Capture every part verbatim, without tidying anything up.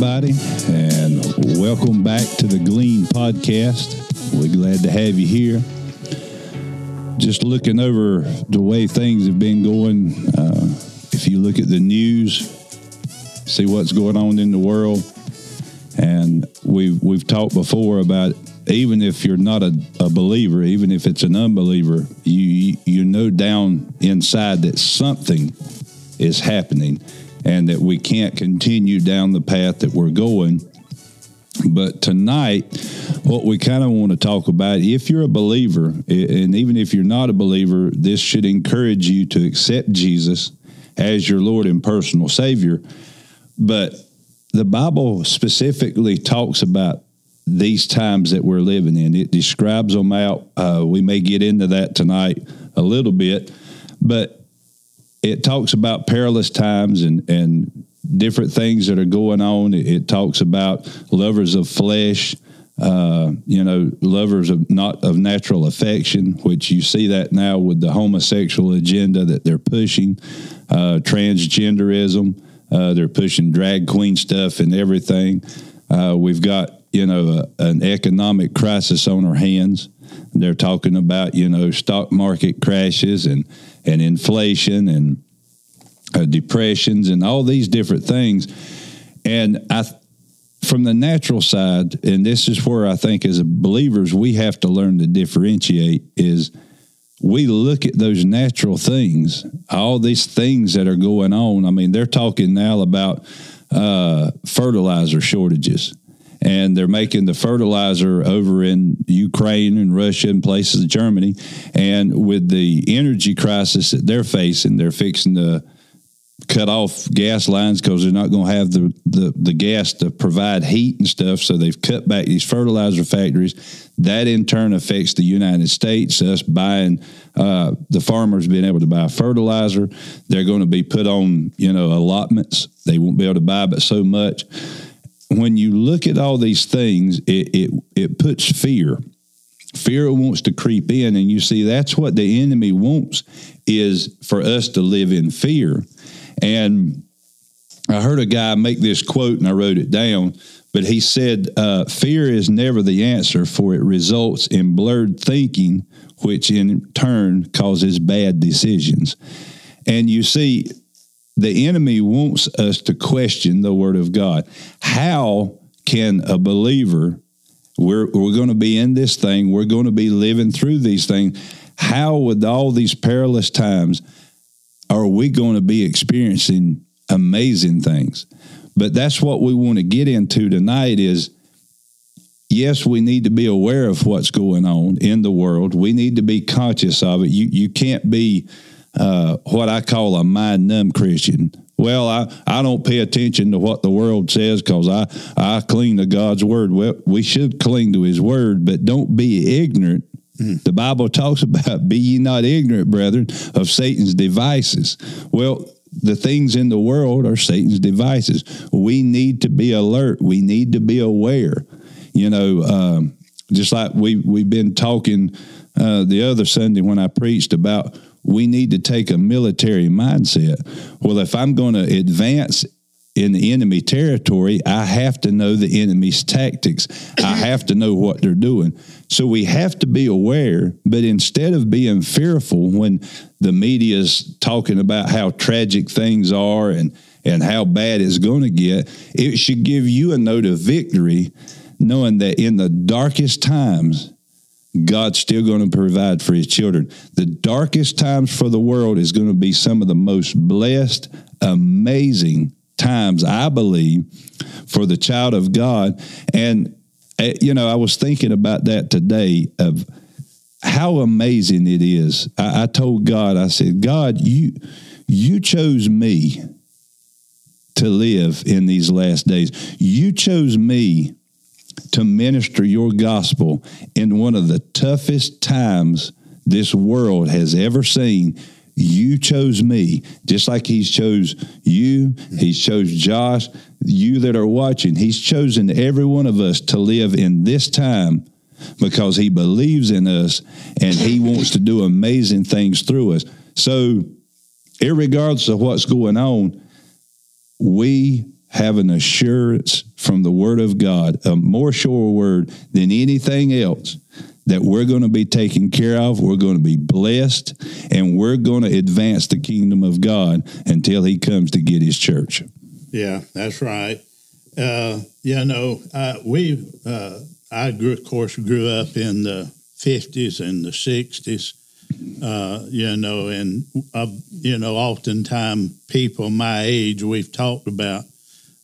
everybody, and welcome back to the Glean Podcast. We're glad to have you here. Just looking over the way things have been going, uh, if you look at the news, see what's going on in the world, and we've, we've talked before about even if you're not a, a believer, even if it's an unbeliever, you you know down inside that something is happening and that we can't continue down the path that we're going. But tonight, what we kind of want to talk about, if you're a believer, and even if you're not a believer, this should encourage you to accept Jesus as your Lord and personal Savior. But the Bible specifically talks about these times that we're living in. It describes them out. Uh, we may get into that tonight a little bit, but it talks about perilous times and, and different things that are going on. It, it talks about lovers of flesh, uh, you know, lovers of not of natural affection, which you see that now with the homosexual agenda that they're pushing, uh, transgenderism. Uh, they're pushing drag queen stuff and everything. Uh, we've got you know, a, an economic crisis on our hands. They're talking about, you know, stock market crashes and, and inflation and uh, depressions and all these different things. And I, from the natural side, and this is where I think as believers, we have to learn to differentiate is we look at those natural things, all these things that are going on. I mean, they're talking now about uh, fertilizer shortages. And they're making the fertilizer over in Ukraine and Russia and places of Germany. And with the energy crisis that they're facing, they're fixing to cut off gas lines because they're not going to have the, the, the gas to provide heat and stuff. So they've cut back these fertilizer factories. That in turn affects the United States, us buying, uh, the farmers being able to buy fertilizer. They're going to be put on, you know, allotments. They won't be able to buy but so much. When you look at all these things, it, it it puts fear. Fear wants to creep in, and you see that's what the enemy wants is for us to live in fear. And I heard a guy make this quote, and I wrote it down, but he said, uh, fear is never the answer, for it results in blurred thinking, which in turn causes bad decisions. And you see, the enemy wants us to question the Word of God. How can a believer, we're, we're going to be in this thing, we're going to be living through these things, how with all these perilous times are we going to be experiencing amazing things? But that's what we want to get into tonight is, yes, we need to be aware of what's going on in the world. We need to be conscious of it. You, you can't be Uh, what I call a mind-numb Christian. Well, I, I don't pay attention to what the world says because I, I cling to God's Word. Well, we should cling to His Word, but don't be ignorant. Mm. The Bible talks about, be ye not ignorant, brethren, of Satan's devices. Well, the things in the world are Satan's devices. We need to be alert. We need to be aware. You know, um, just like we, we've been talking uh, the other Sunday when I preached about we need to take a military mindset. Well, if I'm going to advance in the enemy territory, I have to know the enemy's tactics. I have to know what they're doing. So we have to be aware, but instead of being fearful when the media's talking about how tragic things are and, and how bad it's going to get, it should give you a note of victory, knowing that in the darkest times, God's still going to provide for His children. The darkest times for the world is going to be some of the most blessed, amazing times, I believe, for the child of God. And, you know, I was thinking about that today of how amazing it is. I, I told God, I said, God, you, you chose me to live in these last days. You chose me to minister your gospel in one of the toughest times this world has ever seen. You chose me, just like He's chose you, He's chose Josh, you that are watching. He's chosen every one of us to live in this time because He believes in us and He wants to do amazing things through us. So, irregardless of what's going on, we have an assurance from the Word of God, a more sure word than anything else, that we're going to be taken care of, we're going to be blessed, and we're going to advance the kingdom of God until he comes to get his church. Yeah, that's right. Uh, you know, uh, we, uh, I, grew, of course, grew up in the fifties and the sixties, uh, you know, and, uh, you know, oftentimes people my age we've talked about,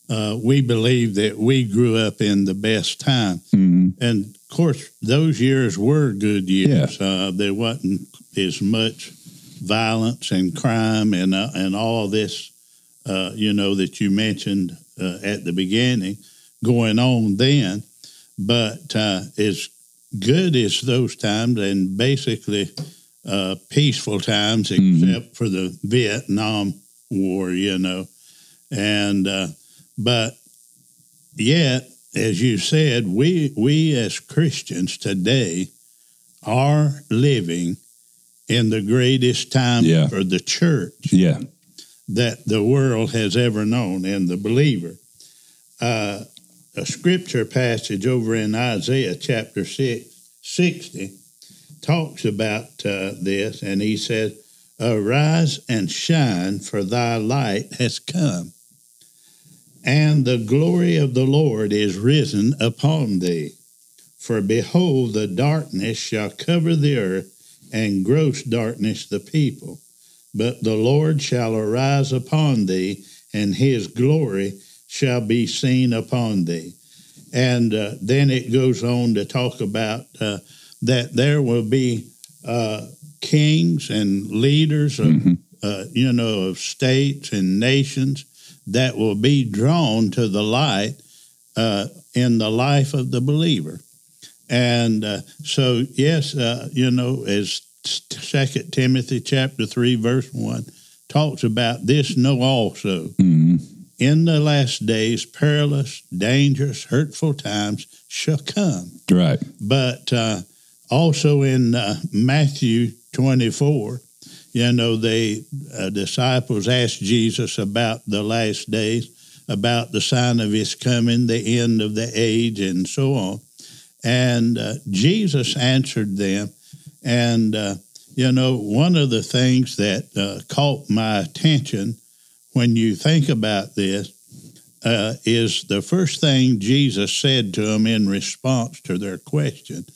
uh, we believe that we grew up in the best time. Mm-hmm. And, of course, those years were good years. Yeah. Uh, there wasn't as much violence and crime and uh, and all this, uh, you know, that you mentioned uh, at the beginning going on then. But uh, as good as those times and basically uh, peaceful times, mm-hmm. except for the Vietnam War, you know. And uh, but yet, as you said, we we as Christians today are living in the greatest time yeah. for the church yeah. that the world has ever known and the believer. Uh, a scripture passage over in Isaiah chapter six, sixty talks about uh, this, and he said, "Arise and shine, for thy light has come. And the glory of the Lord is risen upon thee. For behold, the darkness shall cover the earth, and gross darkness the people. But the Lord shall arise upon thee, and his glory shall be seen upon thee." And uh, then it goes on to talk about uh, that there will be uh, kings and leaders of, mm-hmm. uh, you know, of states and nations that will be drawn to the light uh, in the life of the believer. And uh, so, yes, uh, you know, as Second Timothy chapter three, verse one, talks about this, know also, mm-hmm. in the last days, perilous, dangerous, hurtful times shall come. Right. But uh, also in uh, Matthew twenty-four, you know, the uh, disciples asked Jesus about the last days, about the sign of his coming, the end of the age, and so on. And uh, Jesus answered them. And, uh, you know, one of the things that uh, caught my attention when you think about this uh, is the first thing Jesus said to them in response to their question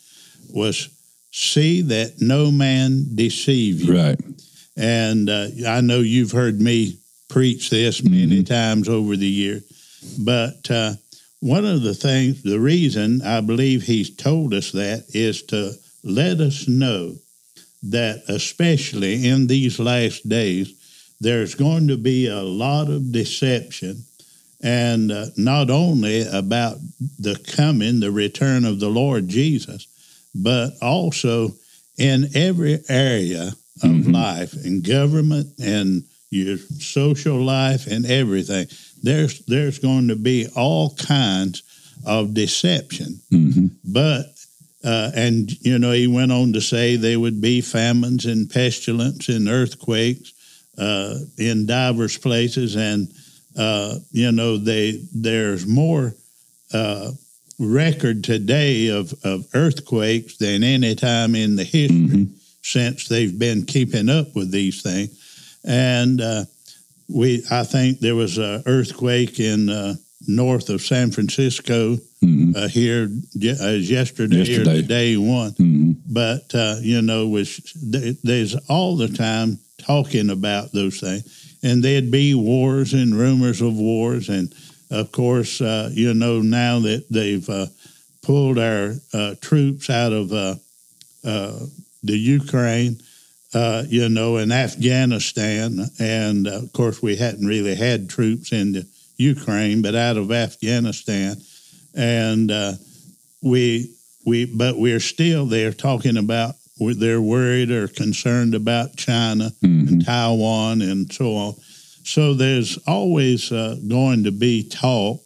was, "See that no man deceive you." Right. And uh, I know you've heard me preach this many mm-hmm. times over the years, but uh, one of the things, the reason I believe he's told us that is to let us know that especially in these last days, there's going to be a lot of deception, and uh, not only about the coming, the return of the Lord Jesus, but also in every area of mm-hmm. life, in government and your social life and everything. There's there's going to be all kinds of deception. Mm-hmm. But, uh, and, you know, he went on to say there would be famines and pestilence and earthquakes uh, in diverse places. And, uh, you know, they there's more uh, record today of, of earthquakes than any time in the history. Mm-hmm. Since they've been keeping up with these things. And uh, we, I think there was an earthquake in uh, north of San Francisco mm-hmm. uh, here as uh, yesterday, yesterday or day one. Mm-hmm. But, uh, you know, was, there's all the time talking about those things. And there'd be wars and rumors of wars. And, of course, uh, you know, now that they've uh, pulled our uh, troops out of uh, uh the Ukraine, uh, you know, and Afghanistan. And, uh, of course, we hadn't really had troops in the Ukraine, but out of Afghanistan. And uh, we, we, but we're still there talking about, they're worried or concerned about China mm-hmm. and Taiwan and so on. So there's always uh, going to be talk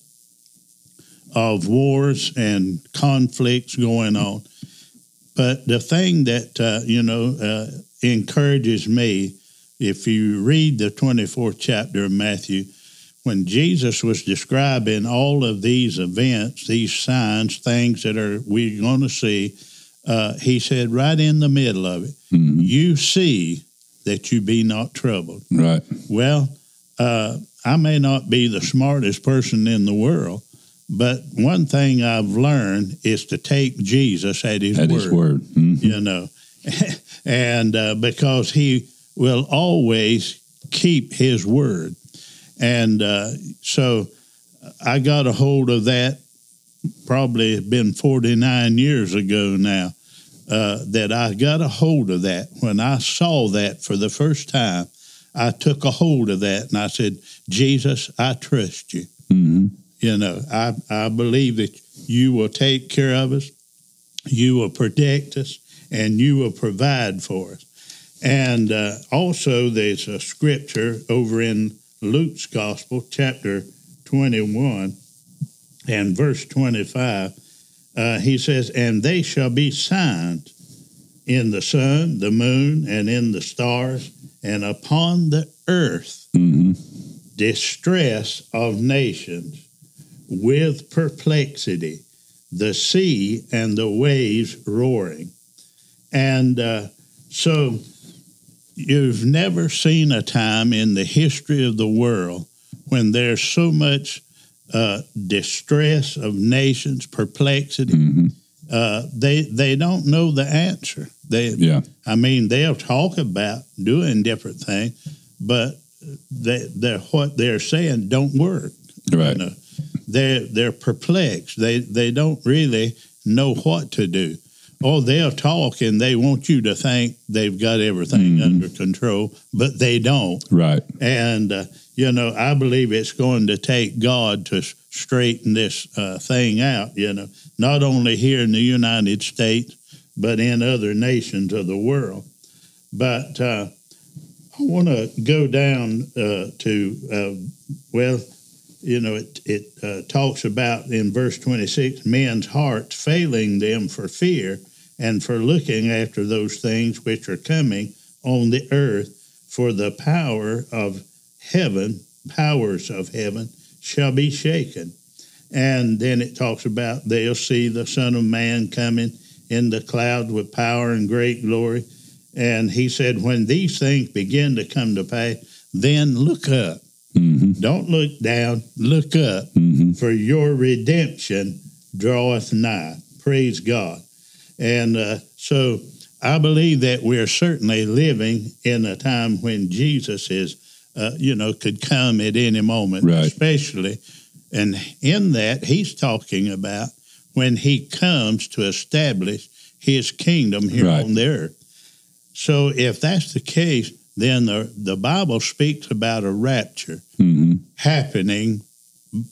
of wars and conflicts going on. But the thing that, uh, you know, uh, encourages me, if you read the twenty-fourth chapter of Matthew, when Jesus was describing all of these events, these signs, things that are we're going to see, uh, he said right in the middle of it, mm-hmm. you see that you be not troubled. Right. Well, uh, I may not be the smartest person in the world, but one thing I've learned is to take Jesus at his at word. At his word. Mm-hmm. You know, and uh, because he will always keep his word. And uh, so I got a hold of that probably been forty-nine years ago now, uh, that I got a hold of that. When I saw that for the first time, I took a hold of that and I said, Jesus, I trust you. Mm-hmm. You know, I, I believe that you will take care of us, you will protect us, and you will provide for us. And uh, also there's a scripture over in Luke's Gospel, chapter twenty-one and verse twenty-five. Uh, he says, and they shall be signs in the sun, the moon, and in the stars, and upon the earth, mm-hmm. distress of nations, with perplexity, the sea and the waves roaring. And uh, so you've never seen a time in the history of the world when there's so much uh, distress of nations, perplexity. Mm-hmm. Uh, they they don't know the answer. They, yeah. I mean, they'll talk about doing different things, but they, they're, what they're saying don't work. Right. You know? They're, they're perplexed. They they don't really know what to do. Or they'll talk and they want you to think they've got everything mm. under control, but they don't. Right. And, uh, you know, I believe it's going to take God to straighten this uh, thing out, you know, not only here in the United States, but in other nations of the world. But uh, I want to go down uh, to, uh, well... You know, it, it uh, talks about in verse twenty-six, men's hearts failing them for fear and for looking after those things which are coming on the earth, for the power of heaven, powers of heaven shall be shaken. And then it talks about they'll see the Son of Man coming in the cloud with power and great glory. And he said, when these things begin to come to pass, then look up. Mm-hmm. Don't look down, look up, mm-hmm. for your redemption draweth nigh. Praise God. And uh, so I believe that we're certainly living in a time when Jesus is, uh, you know, could come at any moment, right. especially. And in that, he's talking about when he comes to establish his kingdom here right. on the earth. So if that's the case, then the, the Bible speaks about a rapture mm-hmm. happening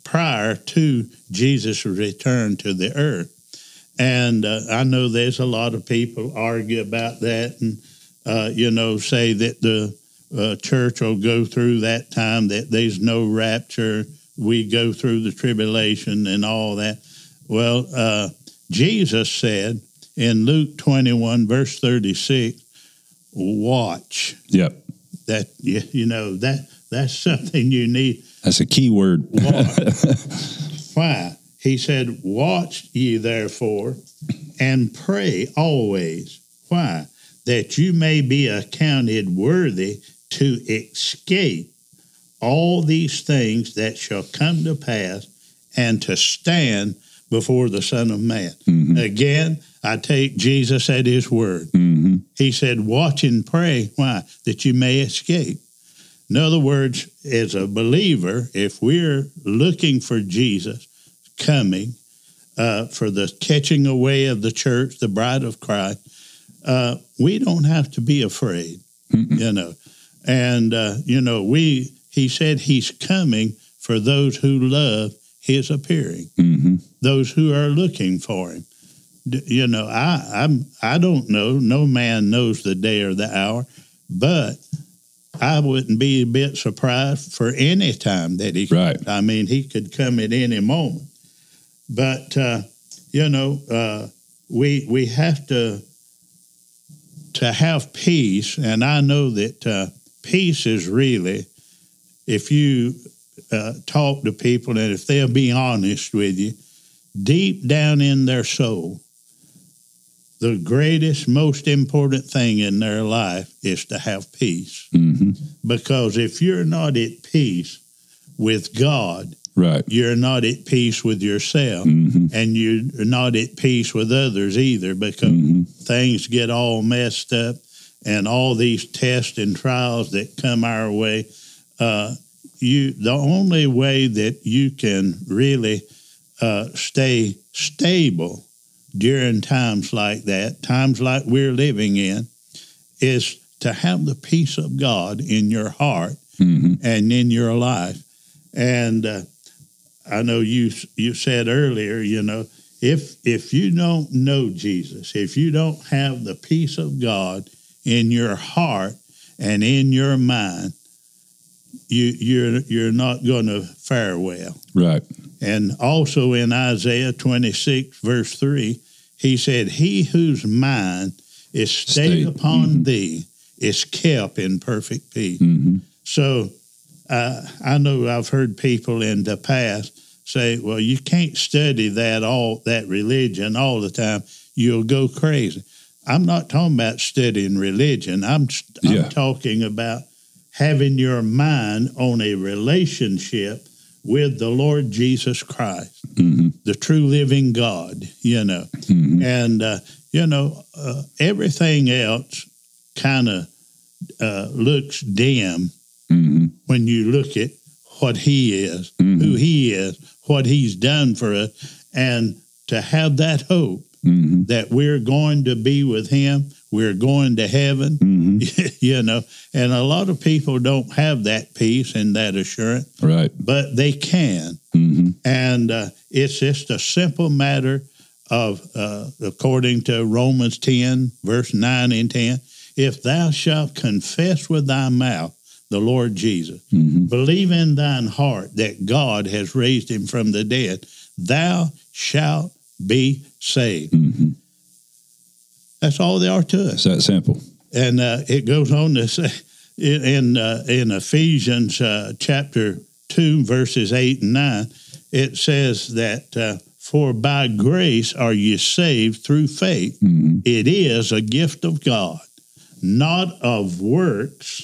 prior to Jesus' return to the earth. And uh, I know there's a lot of people argue about that and, uh, you know, say that the uh, church will go through that time, that there's no rapture, we go through the tribulation and all that. Well, uh, Jesus said in Luke twenty-one, verse thirty-six, watch. Yep. That you, you know that that's something you need. That's a key word. Watch. Why? He said, "Watch ye therefore, and pray always." Why? That you may be accounted worthy to escape all these things that shall come to pass, and to stand before the Son of Man. Mm-hmm. Again, I take Jesus at his word. Mm-hmm. He said, watch and pray. Why? That you may escape. In other words, as a believer, if we're looking for Jesus coming uh, for the catching away of the church, the bride of Christ, uh, we don't have to be afraid, mm-hmm. you know. And, uh, you know, we he said he's coming for those who love his appearing, mm-hmm. those who are looking for him. You know, I I'm, I don't know. No man knows the day or the hour, but I wouldn't be a bit surprised for any time that he could. Right. I mean, he could come at any moment. But, uh, you know, uh, we we have to, to have peace, and I know that uh, peace is really, if you uh, talk to people that if they'll be honest with you, deep down in their soul, the greatest, most important thing in their life is to have peace. Mm-hmm. Because if you're not at peace with God, right, you're not at peace with yourself, mm-hmm. and you're not at peace with others either, because mm-hmm. things get all messed up, and all these tests and trials that come our way. Uh, you, the only way that you can really uh, stay stable during times like that, times like we're living in, is to have the peace of God in your heart mm-hmm. and in your life. And uh, I know you you said earlier, you know, if if you don't know Jesus, if you don't have the peace of God in your heart and in your mind, you you're you're not going to fare well. Right. And also in Isaiah twenty-six, verse three, he said, "He whose mind is stayed Stay. upon mm-hmm. thee is kept in perfect peace." Mm-hmm. So uh, I know I've heard people in the past say, well, you can't study that all that religion all the time. You'll go crazy. I'm not talking about studying religion. I'm, I'm yeah. talking about having your mind on a relationship with the Lord Jesus Christ, mm-hmm. the true living God, you know. Mm-hmm. And, uh, you know, uh, everything else kind of uh, looks dim mm-hmm. when you look at what he is, mm-hmm. who he is, what he's done for us. And to have that hope mm-hmm. that we're going to be with him, we're going to heaven, mm-hmm. you know. And a lot of people don't have that peace and that assurance. Right. But they can. Mm-hmm. And uh, it's just a simple matter of, uh, according to Romans ten, verse nine and ten, if thou shalt confess with thy mouth the Lord Jesus, mm-hmm. believe in thine heart that God has raised him from the dead, thou shalt be saved. Mm-hmm. That's all they are to us. It's that simple. And uh, it goes on to say in uh, in Ephesians uh, chapter two, verses eight and nine, it says that, uh, for by grace are you saved through faith. Mm-hmm. It is a gift of God, not of works.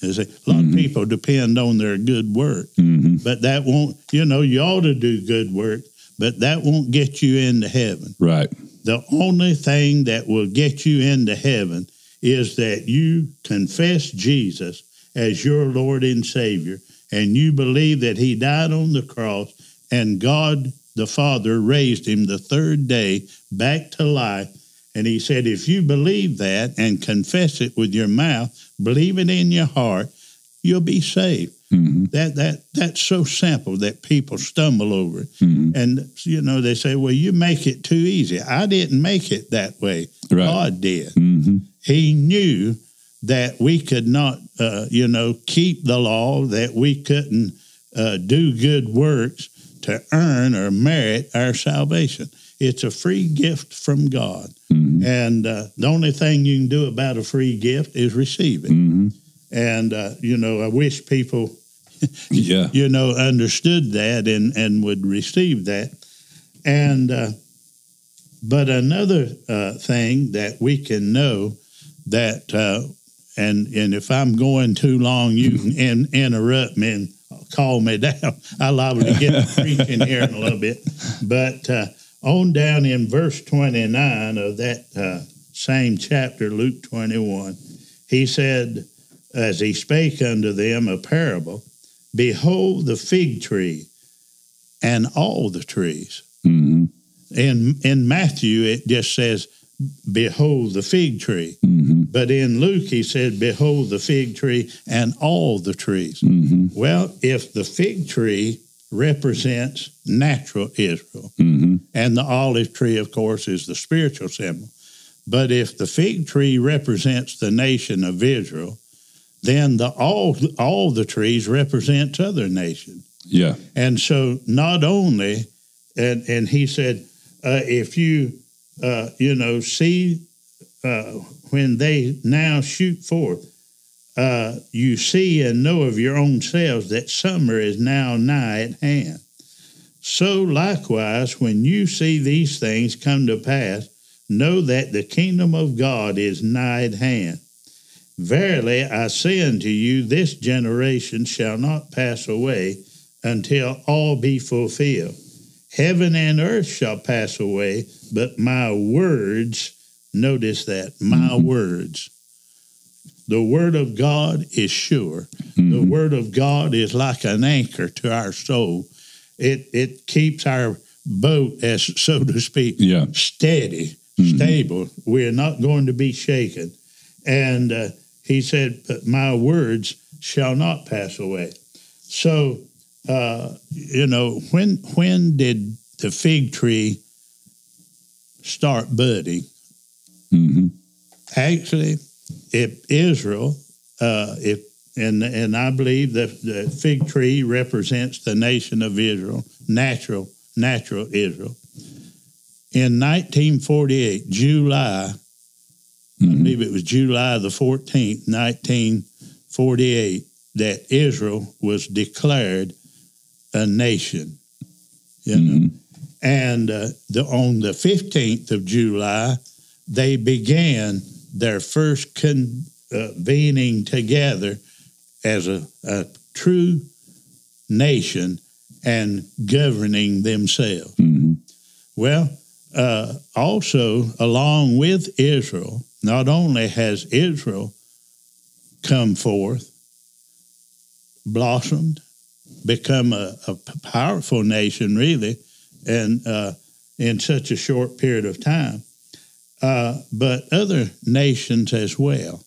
As a lot mm-hmm. of people depend on their good work, mm-hmm. but that won't, you know, you ought to do good work, but that won't get you into heaven. Right. The only thing that will get you into heaven is that you confess Jesus as your Lord and Savior, and you believe that he died on the cross, and God the Father raised him the third day back to life. And he said, if you believe that and confess it with your mouth, believe it in your heart, you'll be saved. Mm-hmm. That that that's so simple that people stumble over it. Mm-hmm. And, you know, they say, well, you make it too easy. I didn't make it that way. Right. God did. Mm-hmm. He knew that we could not, uh, you know, keep the law, that we couldn't uh, do good works to earn or merit our salvation. It's a free gift from God. Mm-hmm. And uh, the only thing you can do about a free gift is receive it. Mm-hmm. And, uh, you know, I wish people, yeah. you know, understood that and, and would receive that. And, uh, but another uh, thing that we can know that, uh, and and if I'm going too long, you can in, interrupt me and call me down. I liable to get preaching here in a little bit. But uh, on down in verse twenty-nine of that uh, same chapter, Luke twenty-one, he said, as he spake unto them a parable, behold the fig tree and all the trees. Mm-hmm. In, in Matthew, it just says, behold the fig tree. Mm-hmm. But in Luke, he said, behold the fig tree and all the trees. Mm-hmm. Well, if the fig tree represents natural Israel, mm-hmm. and the olive tree, of course, is the spiritual symbol. But if the fig tree represents the nation of Israel, then the all all the trees represents other nations. Yeah. And so not only, and, and he said, uh, if you, uh, you know, see uh, when they now shoot forth, uh, you see and know of your own selves that summer is now nigh at hand. So likewise, when you see these things come to pass, know that the kingdom of God is nigh at hand. Verily, I say unto you, this generation shall not pass away until all be fulfilled. Heaven and earth shall pass away, but my words, notice that, my mm-hmm. words. The word of God is sure. Mm-hmm. The word of God is like an anchor to our soul. It it keeps our boat, as so to speak, yeah. steady, mm-hmm. stable. We're not going to be shaken. And uh, he said, but my words shall not pass away. So, uh, you know, when when did the fig tree start budding? Mm-hmm. Actually, if Israel, uh, if and and I believe that the fig tree represents the nation of Israel, natural natural Israel. In nineteen forty-eight, July, mm-hmm. I believe it was July the fourteenth, nineteen forty-eight, that Israel was declared a nation. You mm-hmm. know, and uh, the, on the fifteenth of July, they began their first convening together as a, a true nation and governing themselves. Mm-hmm. Well, uh, also, along with Israel, not only has Israel come forth, blossomed, become a, a powerful nation, really, and uh, in such a short period of time, Uh, but other nations as well.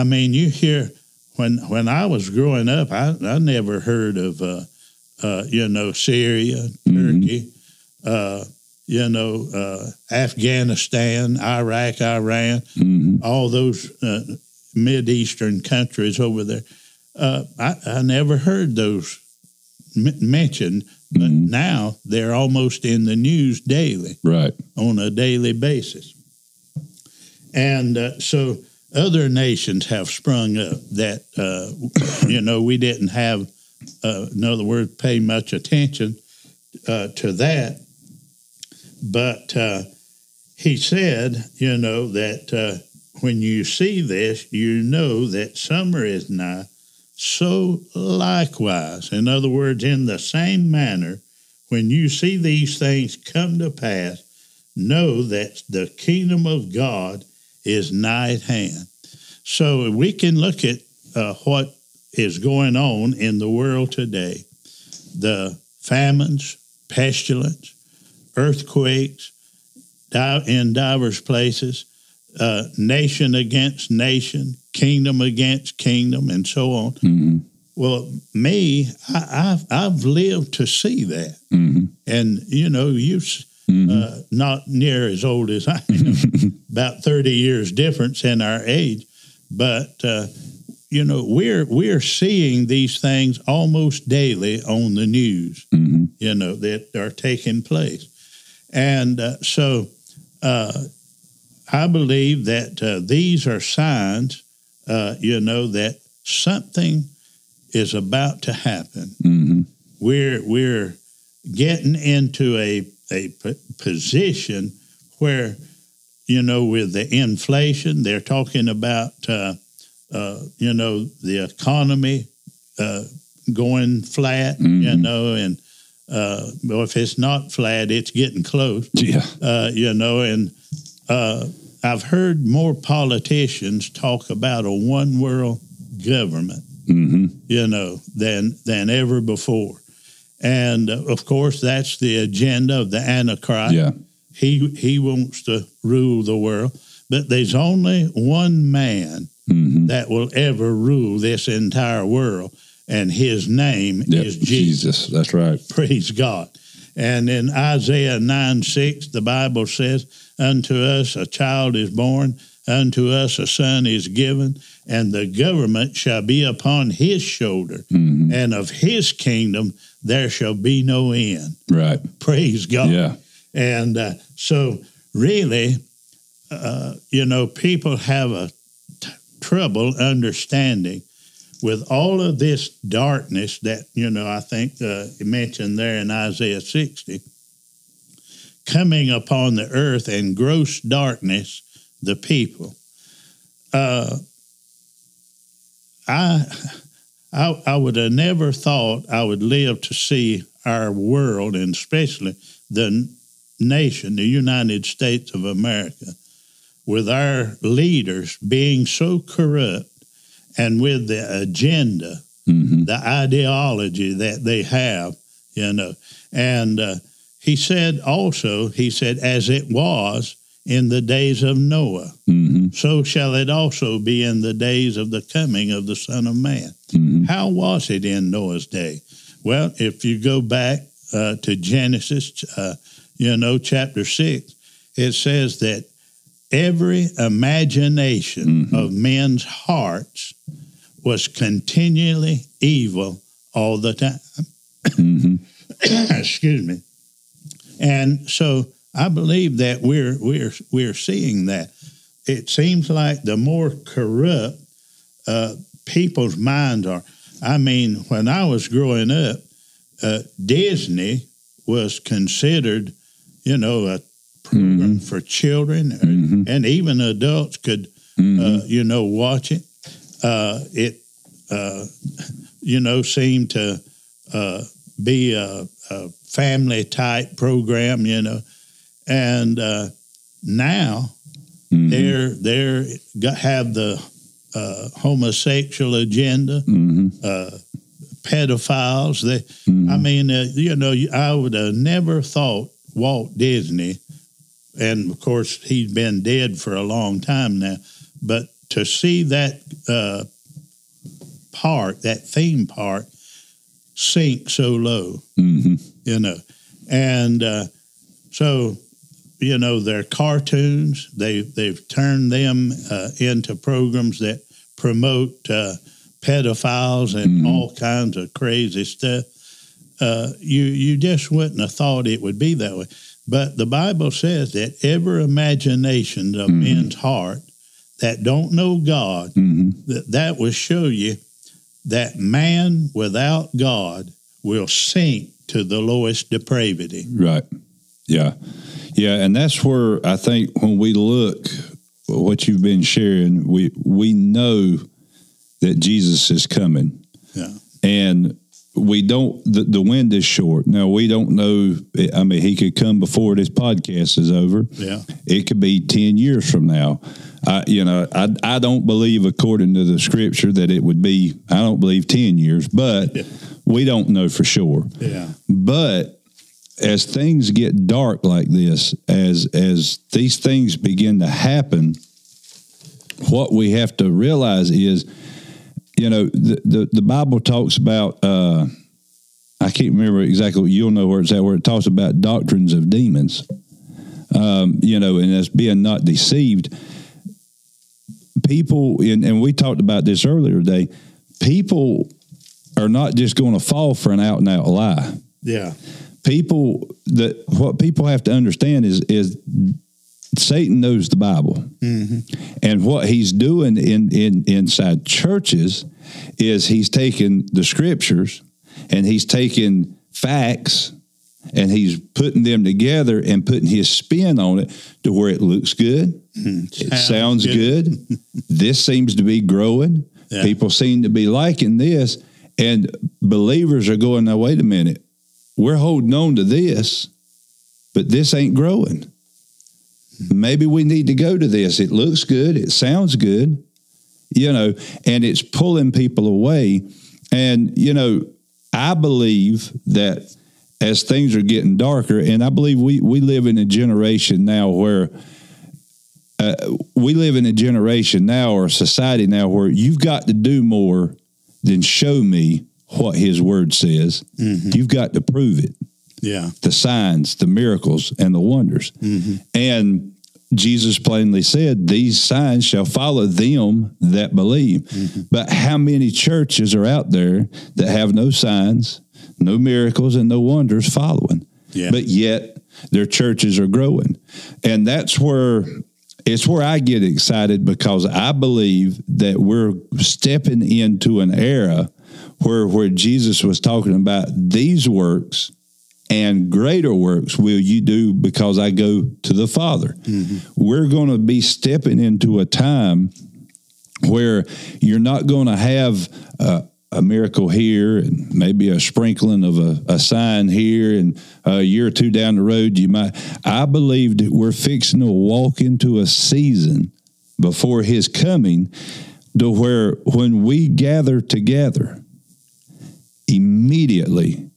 I mean, you hear, when when I was growing up, I, I never heard of, uh, uh, you know, Syria, Turkey, mm-hmm. uh, you know, uh, Afghanistan, Iraq, Iran, mm-hmm. all those uh, Mideastern countries over there. Uh, I, I never heard those m- mentioned. But mm-hmm. now they're almost in the news daily, right? On a daily basis. And uh, so other nations have sprung up that, uh, you know, we didn't have, uh, in other words, pay much attention uh, to that. But uh, he said, you know, that uh, when you see this, you know that summer is nigh. So likewise, in other words, in the same manner, when you see these things come to pass, know that the kingdom of God is nigh at hand. So we can look at uh, what is going on in the world today. The famines, pestilence, earthquakes di- in diverse places, uh, nation against nation, kingdom against kingdom, and so on. Mm-hmm. Well, me, I, I've, I've lived to see that. Mm-hmm. And, you know, you've mm-hmm. uh, not near as old as I am, about thirty years difference in our age. But, uh, you know, we're we're seeing these things almost daily on the news, mm-hmm. you know, that are taking place. And uh, so uh, I believe that uh, these are signs, uh, you know, that something is about to happen. Mm-hmm. We're we're getting into a a p- position where, you know, with the inflation, they're talking about, uh, uh, you know, the economy uh, going flat, mm-hmm. you know, and uh, well, if it's not flat, it's getting close, yeah. uh, you know, and uh, I've heard more politicians talk about a one world government. Mm-hmm. You know, than than ever before. And, uh, of course, that's the agenda of the Antichrist. Yeah. He he wants to rule the world. But there's only one man mm-hmm. that will ever rule this entire world, and his name yep. is Jesus. Jesus. That's right. Praise God. And in Isaiah nine six, the Bible says, unto us a child is born, unto us a son is given, and the government shall be upon his shoulder, mm-hmm. and of his kingdom there shall be no end. Right. Praise God. Yeah. And uh, so really, uh, you know, people have a t- trouble understanding with all of this darkness that, you know, I think uh, mentioned there in Isaiah sixty, coming upon the earth in gross darkness, the people. Uh, I, I, I would have never thought I would live to see our world, and especially the nation, the United States of America, with our leaders being so corrupt and with the agenda, mm-hmm. the ideology that they have, you know. And uh, he said also, he said, as it was in the days of Noah, mm-hmm. so shall it also be in the days of the coming of the Son of Man. Mm-hmm. How was it in Noah's day? Well, if you go back uh, to Genesis, uh, you know, chapter six, it says that every imagination mm-hmm. of men's hearts was continually evil all the time. Mm-hmm. Excuse me. And so I believe that we're we're we're seeing that. It seems like the more corrupt uh, people's minds are. I mean, when I was growing up, uh, Disney was considered, you know, a program mm-hmm. for children, mm-hmm. and even adults could, mm-hmm. uh, you know, watch it. Uh, it, uh, you know, seemed to uh, be a, a family-type program, you know. And uh, now mm-hmm. they're they're have the uh, homosexual agenda, mm-hmm. uh, pedophiles. They, mm-hmm. I mean, uh, you know, I would have never thought Walt Disney. And, of course, he's been dead for a long time now. But to see that uh, part, that theme part, sink so low, mm-hmm. you know. And uh, so, you know, their cartoons, they, they've turned them uh, into programs that promote uh, pedophiles and mm-hmm. all kinds of crazy stuff. Uh, you, you just wouldn't have thought it would be that way. But the Bible says that every imagination of mm-hmm. men's heart that don't know God, mm-hmm. that, that will show you that man without God will sink to the lowest depravity. Right. Yeah. Yeah, and that's where I think when we look at what you've been sharing, we we know that Jesus is coming. Yeah. And we don't, the, the wind is short. Now, we don't know, I mean, he could come before this podcast is over. Yeah. It could be ten years from now. I, you know, I, I don't believe, according to the scripture, that it would be, I don't believe ten years, but yeah. we don't know for sure. Yeah. But as things get dark like this, as, as these things begin to happen, what we have to realize is, you know, the, the, the Bible talks about, uh, I can't remember exactly, you'll know where it's at, where it talks about doctrines of demons, um, you know, and that's being not deceived. People, and, and we talked about this earlier today, people are not just going to fall for an out-and-out lie. Yeah. People, that what people have to understand is is Satan knows the Bible, mm-hmm. and what he's doing in, in inside churches is he's taking the scriptures and he's taking facts and he's putting them together and putting his spin on it to where it looks good, mm-hmm. it sounds, sounds good. good. This seems to be growing. Yeah. People seem to be liking this, and believers are going, now, wait a minute, we're holding on to this, but this ain't growing. Maybe we need to go to this. It looks good. It sounds good, you know, and it's pulling people away. And, you know, I believe that as things are getting darker, and I believe we, we live in a generation now where uh, we live in a generation now or a society now where you've got to do more than show me what his word says. Mm-hmm. You've got to prove it. Yeah, the signs, the miracles, and the wonders. Mm-hmm. And Jesus plainly said, these signs shall follow them that believe. Mm-hmm. But how many churches are out there that have no signs, no miracles, and no wonders following? Yeah. But yet their churches are growing. And that's where It's where I get excited because I believe that we're stepping into an era where where Jesus was talking about these works and greater works will you do because I go to the Father. Mm-hmm. We're going to be stepping into a time where you're not going to have uh, a miracle here and maybe a sprinkling of a, a sign here, and a year or two down the road, you might. I believe that we're fixing to walk into a season before his coming to where when we gather together, immediately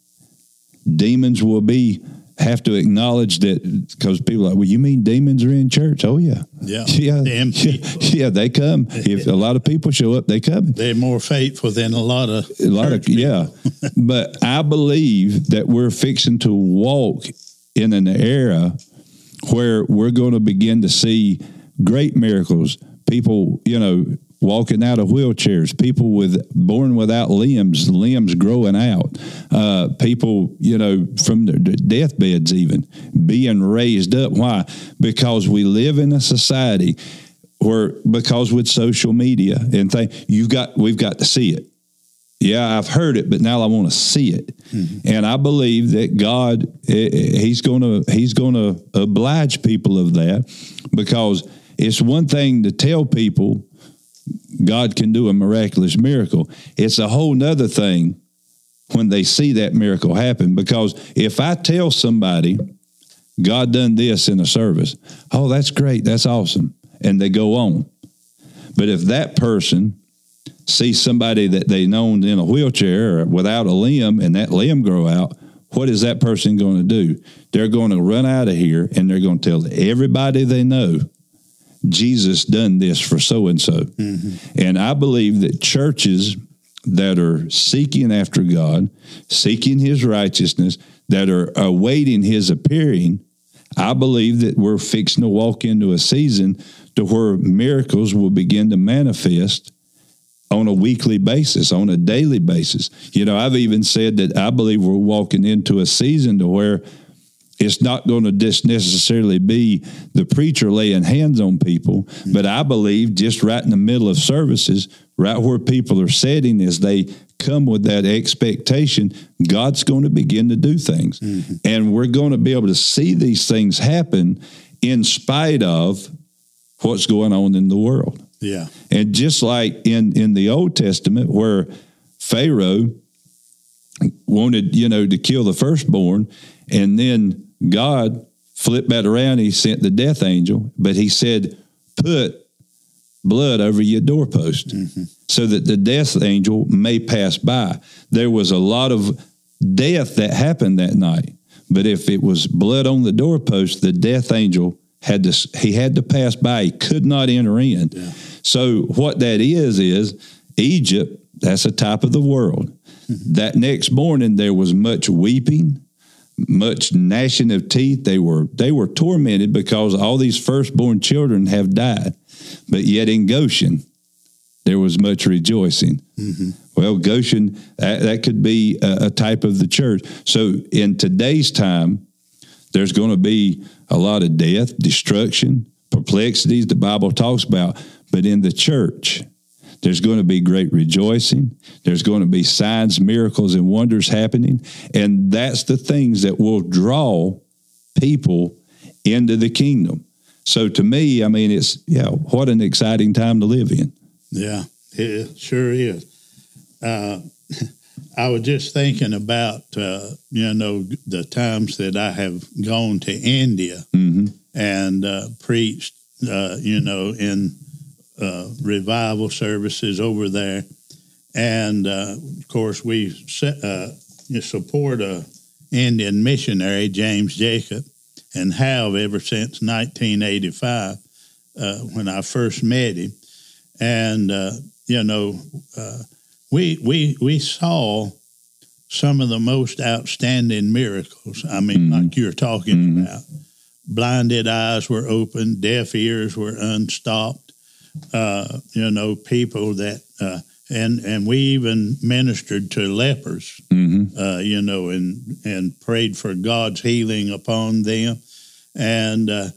demons will be have to acknowledge that, because people are like, well, you mean demons are in church? Oh, yeah. Yeah. Yeah, yeah, yeah, they come. If a lot of people show up, they come. They're more faithful than a lot of A lot of, people. Yeah. But I believe that we're fixing to walk in an era where we're going to begin to see great miracles. People, you know, walking out of wheelchairs, people with born without limbs, limbs growing out, uh, people, you know, from their deathbeds even being raised up. Why? Because we live in a society where, because with social media and things, you got, we've got to see it. Yeah, I've heard it, but now I want to see it. Mm-hmm. And I believe that God, he's going to, he's going to oblige people of that, because it's one thing to tell people God can do a miraculous miracle. It's a whole nother thing when they see that miracle happen, because if I tell somebody God done this in a service, oh, that's great, that's awesome, and they go on. But if that person sees somebody that they known in a wheelchair or without a limb and that limb grow out, what is that person going to do? They're going to run out of here and they're going to tell everybody they know, Jesus done this for so-and-so. Mm-hmm. And I believe that churches that are seeking after God, seeking his righteousness, that are awaiting his appearing, I believe that we're fixing to walk into a season to where miracles will begin to manifest on a weekly basis, on a daily basis. You know, I've even said that I believe we're walking into a season to where it's not going to just necessarily be the preacher laying hands on people, but I believe just right in the middle of services, right where people are sitting as they come with that expectation, God's going to begin to do things. Mm-hmm. And we're going to be able to see these things happen in spite of what's going on in the world. Yeah. And just like in, in the Old Testament where Pharaoh wanted, you know, to kill the firstborn, and then God flipped that around. He sent the death angel, but he said, put blood over your doorpost, mm-hmm, so that the death angel may pass by. There was a lot of death that happened that night, but if it was blood on the doorpost, the death angel had to, he had to pass by. He could not enter in. Yeah. So what that is, is Egypt, that's a type of the world. Mm-hmm. That next morning, there was much weeping, much gnashing of teeth. They were they were tormented because all these firstborn children have died. But yet in Goshen, there was much rejoicing. Mm-hmm. Well, Goshen, that, that could be a, a type of the church. So in today's time, there's going to be a lot of death, destruction, perplexities the Bible talks about. But in the church, there's going to be great rejoicing. There's going to be signs, miracles, and wonders happening. And that's the things that will draw people into the kingdom. So to me, I mean, it's, yeah, what an exciting time to live in. Yeah, it sure is. Uh, I was just thinking about, uh, you know, the times that I have gone to India, mm-hmm, and uh, preached, uh, you know, in Uh, revival services over there, and uh, of course we uh, support a Indian missionary, James Jacob, and have ever since nineteen eighty-five uh, when I first met him. And uh, you know, uh, we we we saw some of the most outstanding miracles. I mean, mm-hmm, like you're talking, mm-hmm, about, blinded eyes were opened, deaf ears were unstopped. Uh, you know, people that, uh, and and we even ministered to lepers, mm-hmm, uh, you know, and and prayed for God's healing upon them, and uh,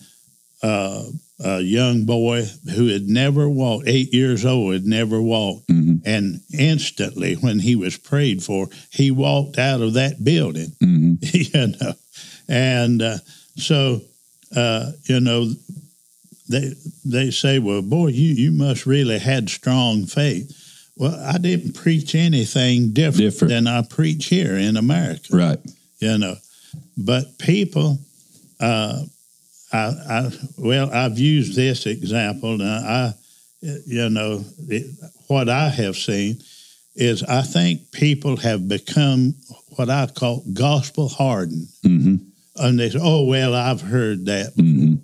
uh, a young boy who had never walked, eight years old, had never walked. Mm-hmm. And instantly when he was prayed for, he walked out of that building, mm-hmm. you know. And uh, so, uh, you know, they they say, well, boy, you, you must really had strong faith. Well, I didn't preach anything different, different than I preach here in America. Right. You know, but people, uh, I, I, well, I've used this example, and I, you know, it, what I have seen is I think people have become what I call gospel hardened. Mm-hmm. And they say, oh, well, I've heard that. Mm-hmm.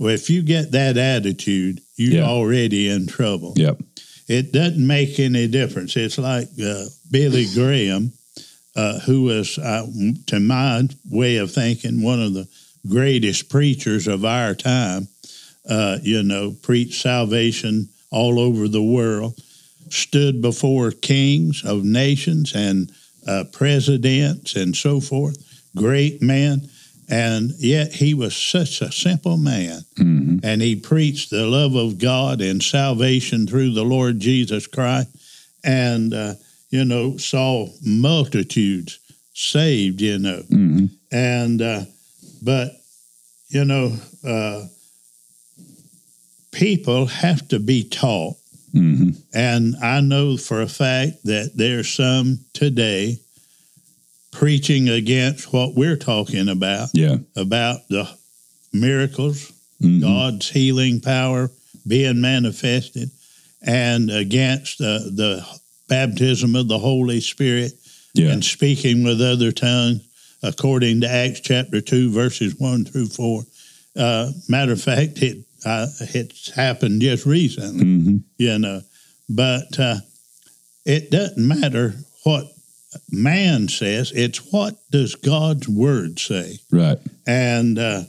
Well, if you get that attitude, you're yeah. already in trouble. Yep. It doesn't make any difference. It's like uh, Billy Graham, uh, who was, uh, to my way of thinking, one of the greatest preachers of our time, uh, you know, preached salvation all over the world, stood before kings of nations and uh, presidents and so forth, great man. And yet he was such a simple man, mm-hmm. and he preached the love of God and salvation through the Lord Jesus Christ, and, uh, you know, saw multitudes saved, you know. Mm-hmm. And, uh, but, you know, uh, people have to be taught. Mm-hmm. And I know for a fact that there's some today preaching against what we're talking about, yeah. about the miracles, mm-hmm. God's healing power being manifested, and against uh, the baptism of the Holy Spirit yeah. and speaking with other tongues, according to Acts chapter two, verses one through four. Uh, matter of fact, it uh, it's happened just recently, mm-hmm. you know. But uh, it doesn't matter what man says, it's what does God's word say? Right. And uh,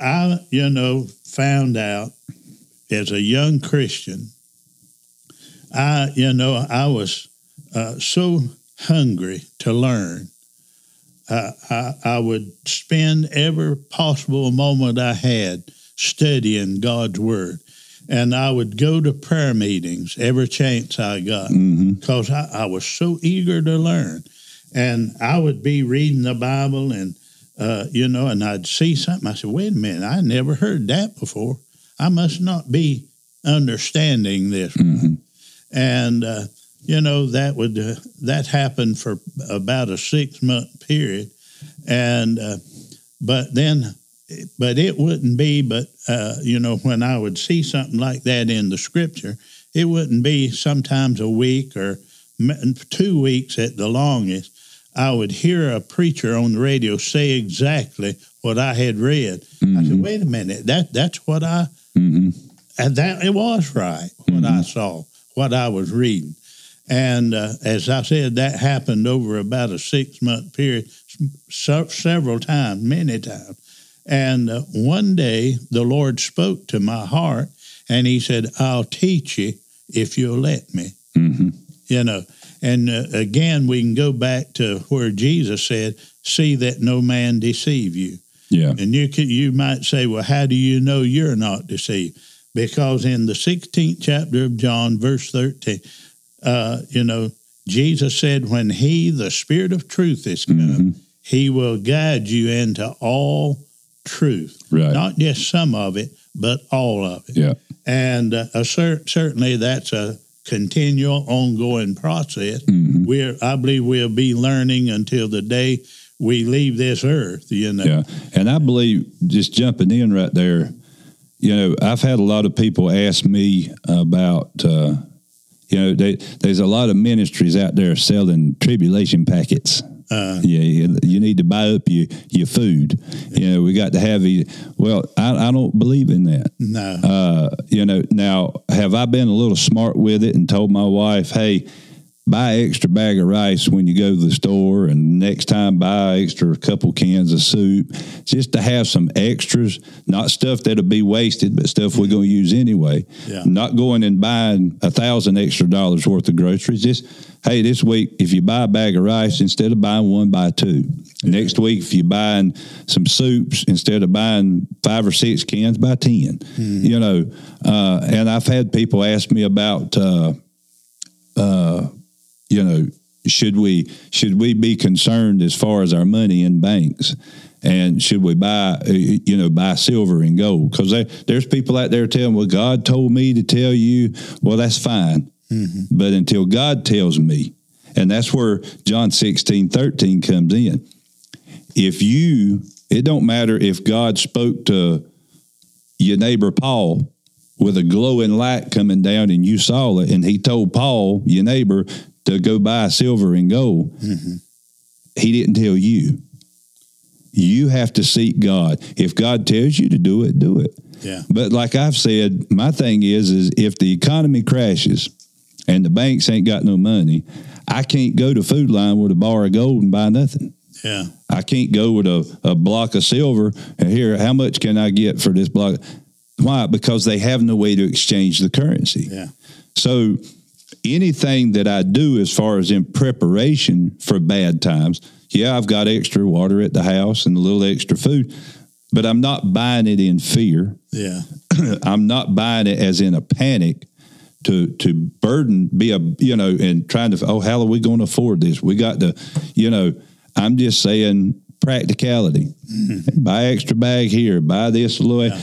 I, you know, found out as a young Christian, I, you know, I was uh, so hungry to learn. Uh, I, I would spend every possible moment I had studying God's word. And I would go to prayer meetings every chance I got because mm-hmm. I, I was so eager to learn. And I would be reading the Bible and, uh, you know, and I'd see something. I said, wait a minute, I never heard that before. I must not be understanding this. Mm-hmm. Right. And, uh, you know, that would uh, that happened for about a six-month period. And uh, but then... But it wouldn't be, but, uh, you know, when I would see something like that in the Scripture, it wouldn't be sometimes a week or two weeks at the longest. I would hear a preacher on the radio say exactly what I had read. Mm-hmm. I said, wait a minute, that that's what I, mm-hmm. and that it was right, what mm-hmm. I saw, what I was reading. And uh, as I said, that happened over about a six-month period, so, several times, many times. And one day the Lord spoke to my heart, and he said, I'll teach you if you'll let me. Mm-hmm. You know, and uh, again, we can go back to where Jesus said, see that no man deceive you. Yeah. And you could, you might say, well, how do you know you're not deceived? Because in the sixteenth chapter of John, verse thirteen, uh, you know, Jesus said, when he, the Spirit of truth, is come, mm-hmm. he will guide you into all truth, right. Not just some of it, but all of it. Yeah. And uh, a cer- certainly that's a continual, ongoing process. Mm-hmm. We're, I believe we'll be learning until the day we leave this earth, you know. Yeah. And I believe, just jumping in right there, you know, I've had a lot of people ask me about, uh, you know, they, there's a lot of ministries out there selling tribulation packets. Uh, yeah, you, you need to buy up your, your food. You know, we got to have a, well, I, I don't believe in that. No. Uh, you know, now, have I been a little smart with it and told my wife, hey, buy an extra bag of rice when you go to the store, and next time buy an extra couple cans of soup, just to have some extras, not stuff that'll be wasted, but stuff we're going to use anyway. Yeah. Not going and buying a thousand extra dollars worth of groceries. Just, hey, this week, if you buy a bag of rice, instead of buying one, buy two. Yeah. Next week, if you're buying some soups, instead of buying five or six cans, buy ten. Mm. You know, uh, and I've had people ask me about, uh, uh, you know, should we should we be concerned as far as our money in banks, and should we buy, you know, buy silver and gold? Because there, there's people out there telling, well, God told me to tell you. Well, that's fine. Mm-hmm. But until God tells me, and that's where John sixteen thirteen comes in. If you, it don't matter if God spoke to your neighbor Paul with a glowing light coming down and you saw it, and he told Paul, your neighbor, to go buy silver and gold. Mm-hmm. He didn't tell you. You have to seek God. If God tells you to do it, do it. Yeah. But like I've said, my thing is, is if the economy crashes and the banks ain't got no money, I can't go to Food Line with a bar of gold and buy nothing. Yeah. I can't go with a, a block of silver and here, how much can I get for this block? Why? Because they have no way to exchange the currency. Yeah. So anything that I do as far as in preparation for bad times, yeah, I've got extra water at the house and a little extra food, but I'm not buying it in fear. Yeah. I'm not buying it as in a panic to to burden, be a, you know, and trying to, oh, how are we going to afford this? We got to, you know, I'm just saying practicality. Mm-hmm. Buy extra bag here, buy this little, yeah.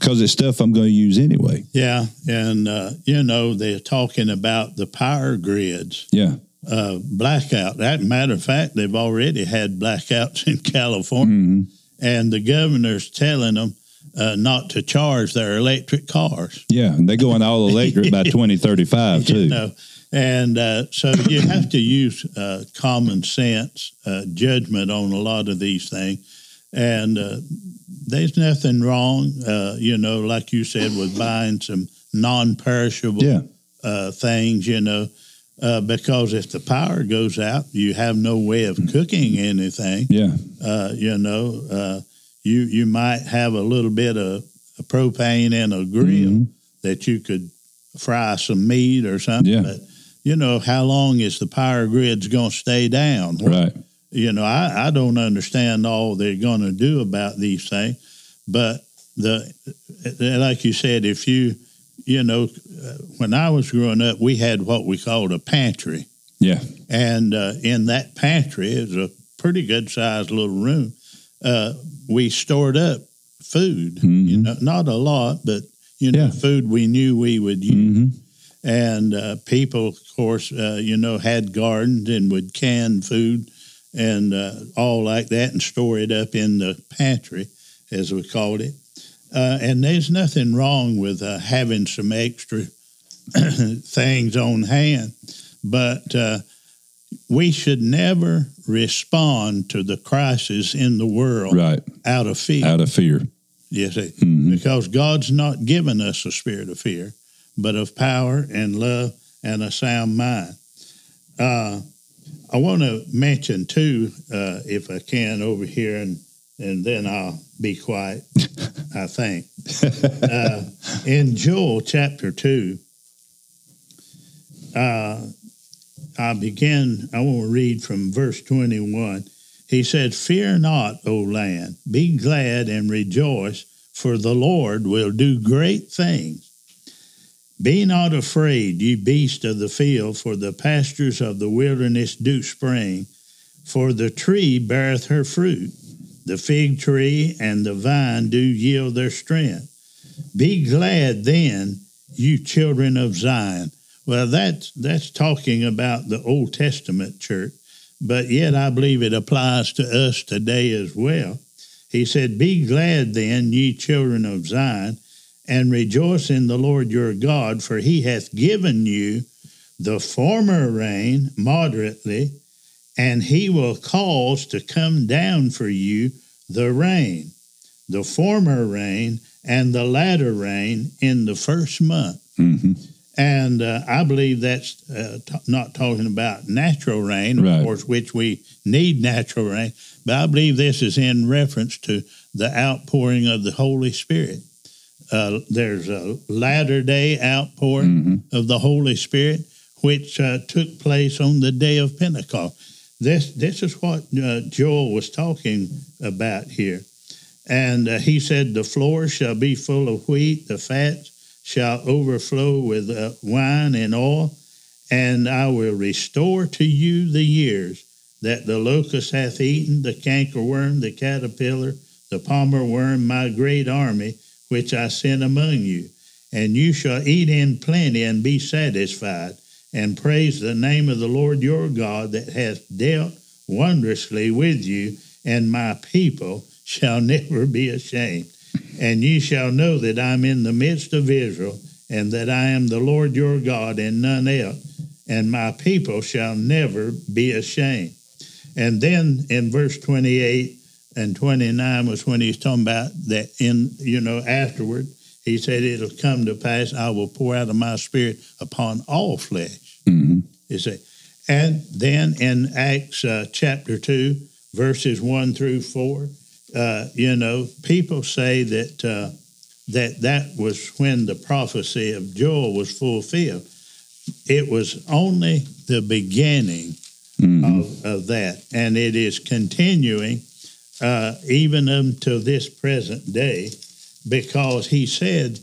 Because it's stuff I'm going to use anyway. Yeah, and, uh, you know, they're talking about the power grids. Yeah. Uh, blackout. As a matter of fact, they've already had blackouts in California. Mm-hmm. And the governor's telling them uh, not to charge their electric cars. Yeah, and they're going all electric by twenty thirty-five, too. You know, and uh, so you have to use uh, common sense, uh, judgment on a lot of these things. And Uh, there's nothing wrong, uh, you know, like you said, with buying some non-perishable yeah. uh, things, you know, uh, because if the power goes out, you have no way of cooking anything. Yeah. Uh, you know, uh, you you might have a little bit of propane in a grill mm-hmm. that you could fry some meat or something. Yeah. But, you know, how long is the power grid's going to stay down? Right. You know, I, I don't understand all they're going to do about these things, but the like you said, if you, you know, when I was growing up, we had what we called a pantry. Yeah. And uh, in that pantry, it was a pretty good-sized little room. Uh, we stored up food, mm-hmm. you know, not a lot, but, you know, yeah. food we knew we would use. Mm-hmm. And uh, people, of course, uh, you know, had gardens and would can food and uh, all like that and store it up in the pantry, as we called it. Uh, and there's nothing wrong with uh, having some extra things on hand, but uh, we should never respond to the crisis in the world right. out of fear. Out of fear. You see, mm-hmm. because God's not given us a spirit of fear, but of power and love and a sound mind. Uh I want to mention, too, uh, if I can, over here, and, and then I'll be quiet, I think. Uh, in Joel chapter two, uh, I begin, I want to read from verse twenty-one. He said, "Fear not, O land, be glad and rejoice, for the Lord will do great things. Be not afraid, ye beasts of the field, for the pastures of the wilderness do spring, for the tree beareth her fruit, the fig tree and the vine do yield their strength. Be glad then, you children of Zion." Well, that's, that's talking about the Old Testament church, but yet I believe it applies to us today as well. He said, "Be glad then, ye children of Zion, and rejoice in the Lord your God, for he hath given you the former rain moderately, and he will cause to come down for you the rain, the former rain and the latter rain in the first month." Mm-hmm. And uh, I believe that's uh, t- not talking about natural rain, right. Of course, which we need natural rain. But I believe this is in reference to the outpouring of the Holy Spirit. Uh, there's a latter-day outpouring mm-hmm. of the Holy Spirit, which uh, took place on the day of Pentecost. This this is what uh, Joel was talking about here. And uh, he said, the floor shall be full of wheat, the fat shall overflow with uh, wine and oil, and I will restore to you the years that the locust hath eaten, the cankerworm, the caterpillar, the palmer worm, my great army, which I sent among you. And you shall eat in plenty and be satisfied, and praise the name of the Lord your God that hath dealt wondrously with you, and my people shall never be ashamed. And ye shall know that I am in the midst of Israel, and that I am the Lord your God and none else, and my people shall never be ashamed. And then in verse twenty-eight and twenty-nine was when he's talking about that in, you know, afterward, he said, it'll come to pass, I will pour out of my spirit upon all flesh. Mm-hmm. You see. And then in Acts uh, chapter two, verses one through four, Uh, you know, people say that uh, that that was when the prophecy of Joel was fulfilled. It was only the beginning mm-hmm. of, of that, and it is continuing uh, even until this present day, because he said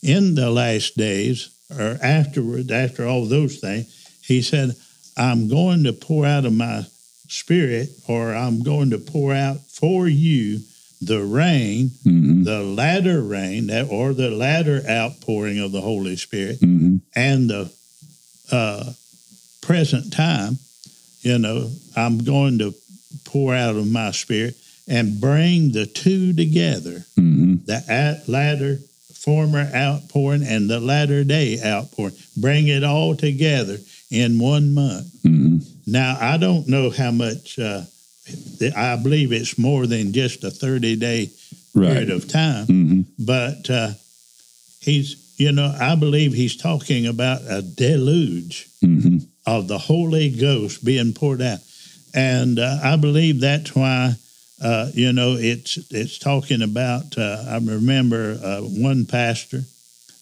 in the last days or afterward, after all those things, he said, I'm going to pour out of my Spirit, or I'm going to pour out for you the rain, mm-hmm. the latter rain, or the latter outpouring of the Holy Spirit, mm-hmm. and the uh, present time, you know, I'm going to pour out of my Spirit and bring the two together, mm-hmm. the at- latter, former outpouring and the latter day outpouring. Bring it all together in one month. Mm-hmm. Now, I don't know how much, uh, I believe it's more than just a thirty-day right. period of time, mm-hmm. but uh, he's, you know, I believe he's talking about a deluge mm-hmm. of the Holy Ghost being poured out. And uh, I believe that's why, uh, you know, it's it's talking about, uh, I remember uh, one pastor,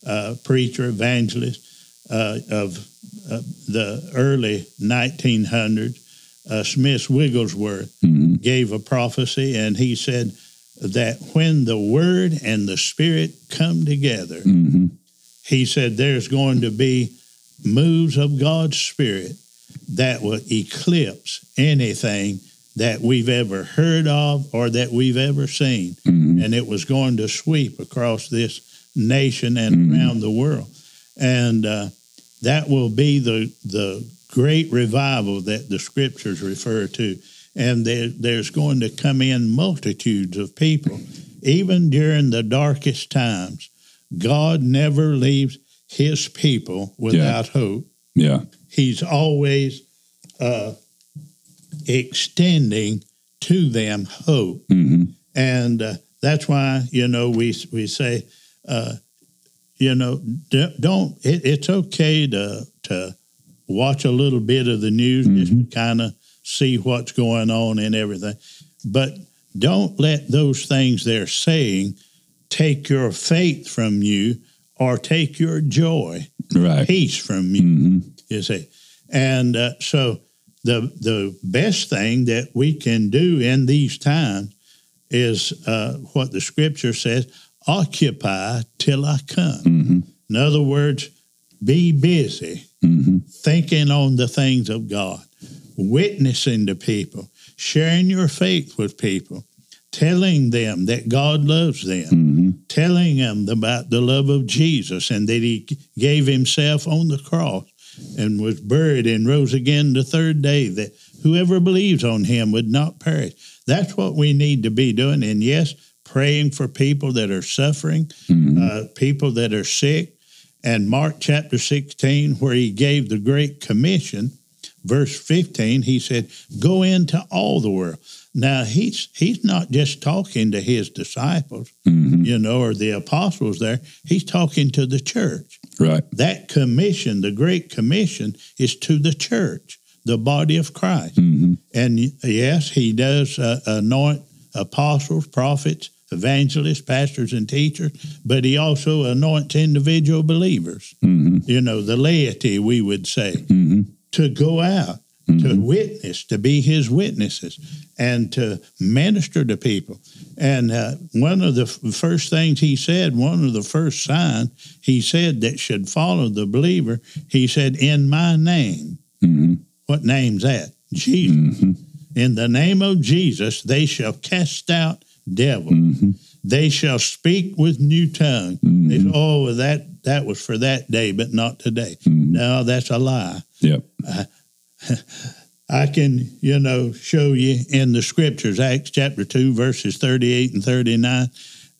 uh, preacher, evangelist uh, of Uh, the early nineteen hundreds, uh, Smith Wigglesworth mm-hmm. gave a prophecy, and he said that when the Word and the Spirit come together, mm-hmm. he said there's going to be moves of God's Spirit that will eclipse anything that we've ever heard of or that we've ever seen. Mm-hmm. And it was going to sweep across this nation and mm-hmm. around the world. And, uh, that will be the the great revival that the Scriptures refer to. And there, there's going to come in multitudes of people. Even during the darkest times, God never leaves his people without yeah. hope. Yeah, he's always uh, extending to them hope. Mm-hmm. And uh, that's why, you know, we, we say... Uh, You know, don't. It, it's okay to to watch a little bit of the news mm-hmm. just to kind of see what's going on and everything, but don't let those things they're saying take your faith from you or take your joy, right. peace from you. Mm-hmm. You see, and uh, so the the best thing that we can do in these times is uh, what the Scripture says. Occupy till I come. Mm-hmm. In other words, be busy mm-hmm. thinking on the things of God, witnessing to people, sharing your faith with people, telling them that God loves them, mm-hmm. telling them about the love of Jesus and that he gave himself on the cross and was buried and rose again the third day, that whoever believes on him would not perish. That's what we need to be doing. And yes, praying for people that are suffering, mm-hmm. uh, people that are sick. And Mark chapter sixteen, where he gave the Great Commission, verse fifteen, he said, go into all the world. Now, he's he's not just talking to his disciples, mm-hmm. you know, or the apostles there. He's talking to the church. Right. That commission, the Great Commission, is to the church, the body of Christ. Mm-hmm. And yes, he does uh, anoint apostles, prophets, evangelists, pastors, and teachers, but he also anoints individual believers, mm-hmm. you know, the laity, we would say, mm-hmm. to go out, mm-hmm. to witness, to be his witnesses, and to minister to people. And uh, one of the f- first things he said, one of the first signs he said that should follow the believer, he said, in my name. Mm-hmm. What name's that? Jesus. Mm-hmm. In the name of Jesus, they shall cast out devil. Mm-hmm. They shall speak with new tongue. Mm-hmm. They say, oh, that that was for that day, but not today. Mm-hmm. No, that's a lie. Yep. I, I can, you know, show you in the scriptures, Acts chapter two, verses thirty-eight and thirty-nine.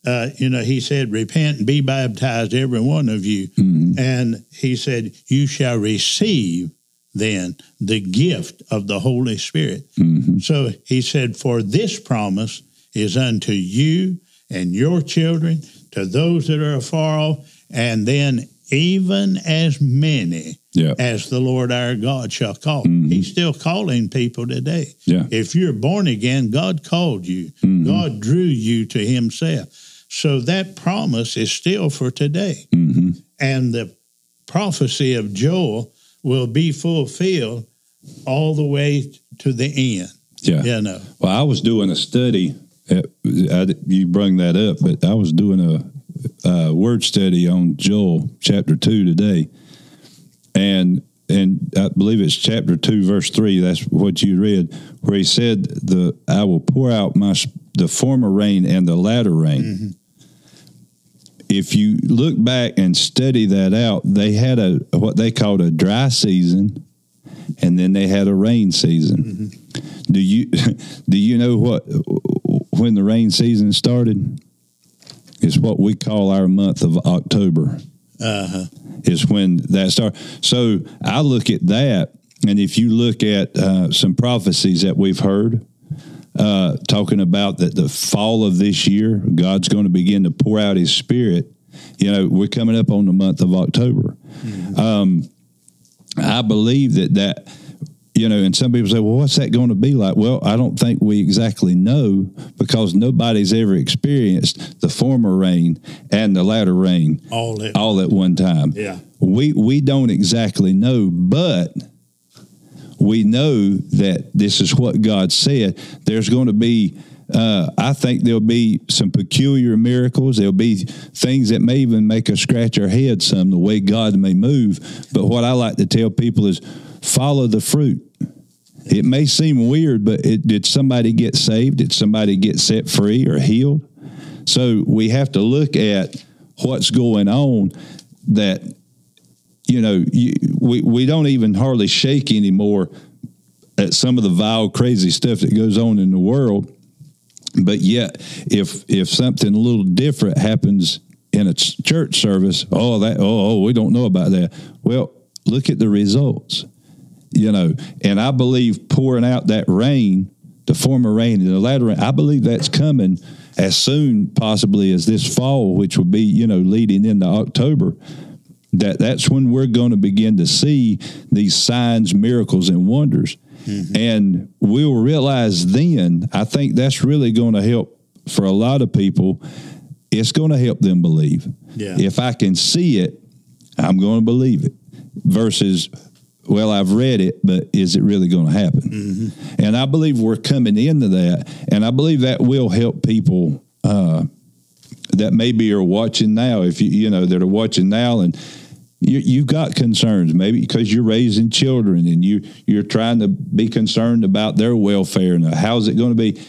Uh, you know, he said, repent and be baptized, every one of you. Mm-hmm. And he said, you shall receive then the gift of the Holy Spirit. Mm-hmm. So he said, for this promise is unto you and your children, to those that are afar off, and then even as many yeah. as the Lord our God shall call. Mm-hmm. He's still calling people today. Yeah. If you're born again, God called you. Mm-hmm. God drew you to himself. So that promise is still for today. Mm-hmm. And the prophecy of Joel will be fulfilled all the way to the end. Yeah. You know. Well, I was doing a study. I, I, you bring that up, but I was doing a, a word study on Joel chapter two today, and and I believe it's chapter two verse three. That's what you read, where he said, "The I will pour out my the former rain and the latter rain." Mm-hmm. If you look back and study that out, they had a what they called a dry season, and then they had a rain season. Mm-hmm. Do you do you know what? When the rain season started, is what we call our month of October. Uh-huh. Is when that started. So I look at that, and if you look at uh, some prophecies that we've heard, uh, talking about that the fall of this year, God's going to begin to pour out his spirit. You know, we're coming up on the month of October. Mm-hmm. Um, I believe that that... You know, and some people say, well, what's that going to be like? Well, I don't think we exactly know, because nobody's ever experienced the former rain and the latter rain all at, all at one time. Yeah. We we don't exactly know, but we know that this is what God said. There's going to be, uh, I think there'll be some peculiar miracles. There'll be things that may even make us scratch our head some, the way God may move. But what I like to tell people is, follow the fruit. It may seem weird, but it, did somebody get saved? Did somebody get set free or healed? So we have to look at what's going on that, you know, you, we, we don't even hardly shake anymore at some of the vile, crazy stuff that goes on in the world. But yet, if if something a little different happens in a church service, oh, that oh, oh we don't know about that. Well, look at the results. You know, and I believe pouring out that rain, the former rain and the latter rain, I believe that's coming as soon possibly as this fall, which would be, you know, leading into October. That that's when we're going to begin to see these signs, miracles, and wonders. Mm-hmm. And we'll realize then, I think that's really going to help for a lot of people. It's going to help them believe. Yeah. If I can see it, I'm going to believe it, versus... well, I've read it, but is it really going to happen? Mm-hmm. And I believe we're coming into that, and I believe that will help people uh, that maybe are watching now. If you you know that are watching now, and you, you've got concerns, maybe because you're raising children and you you're trying to be concerned about their welfare and how's it going to be?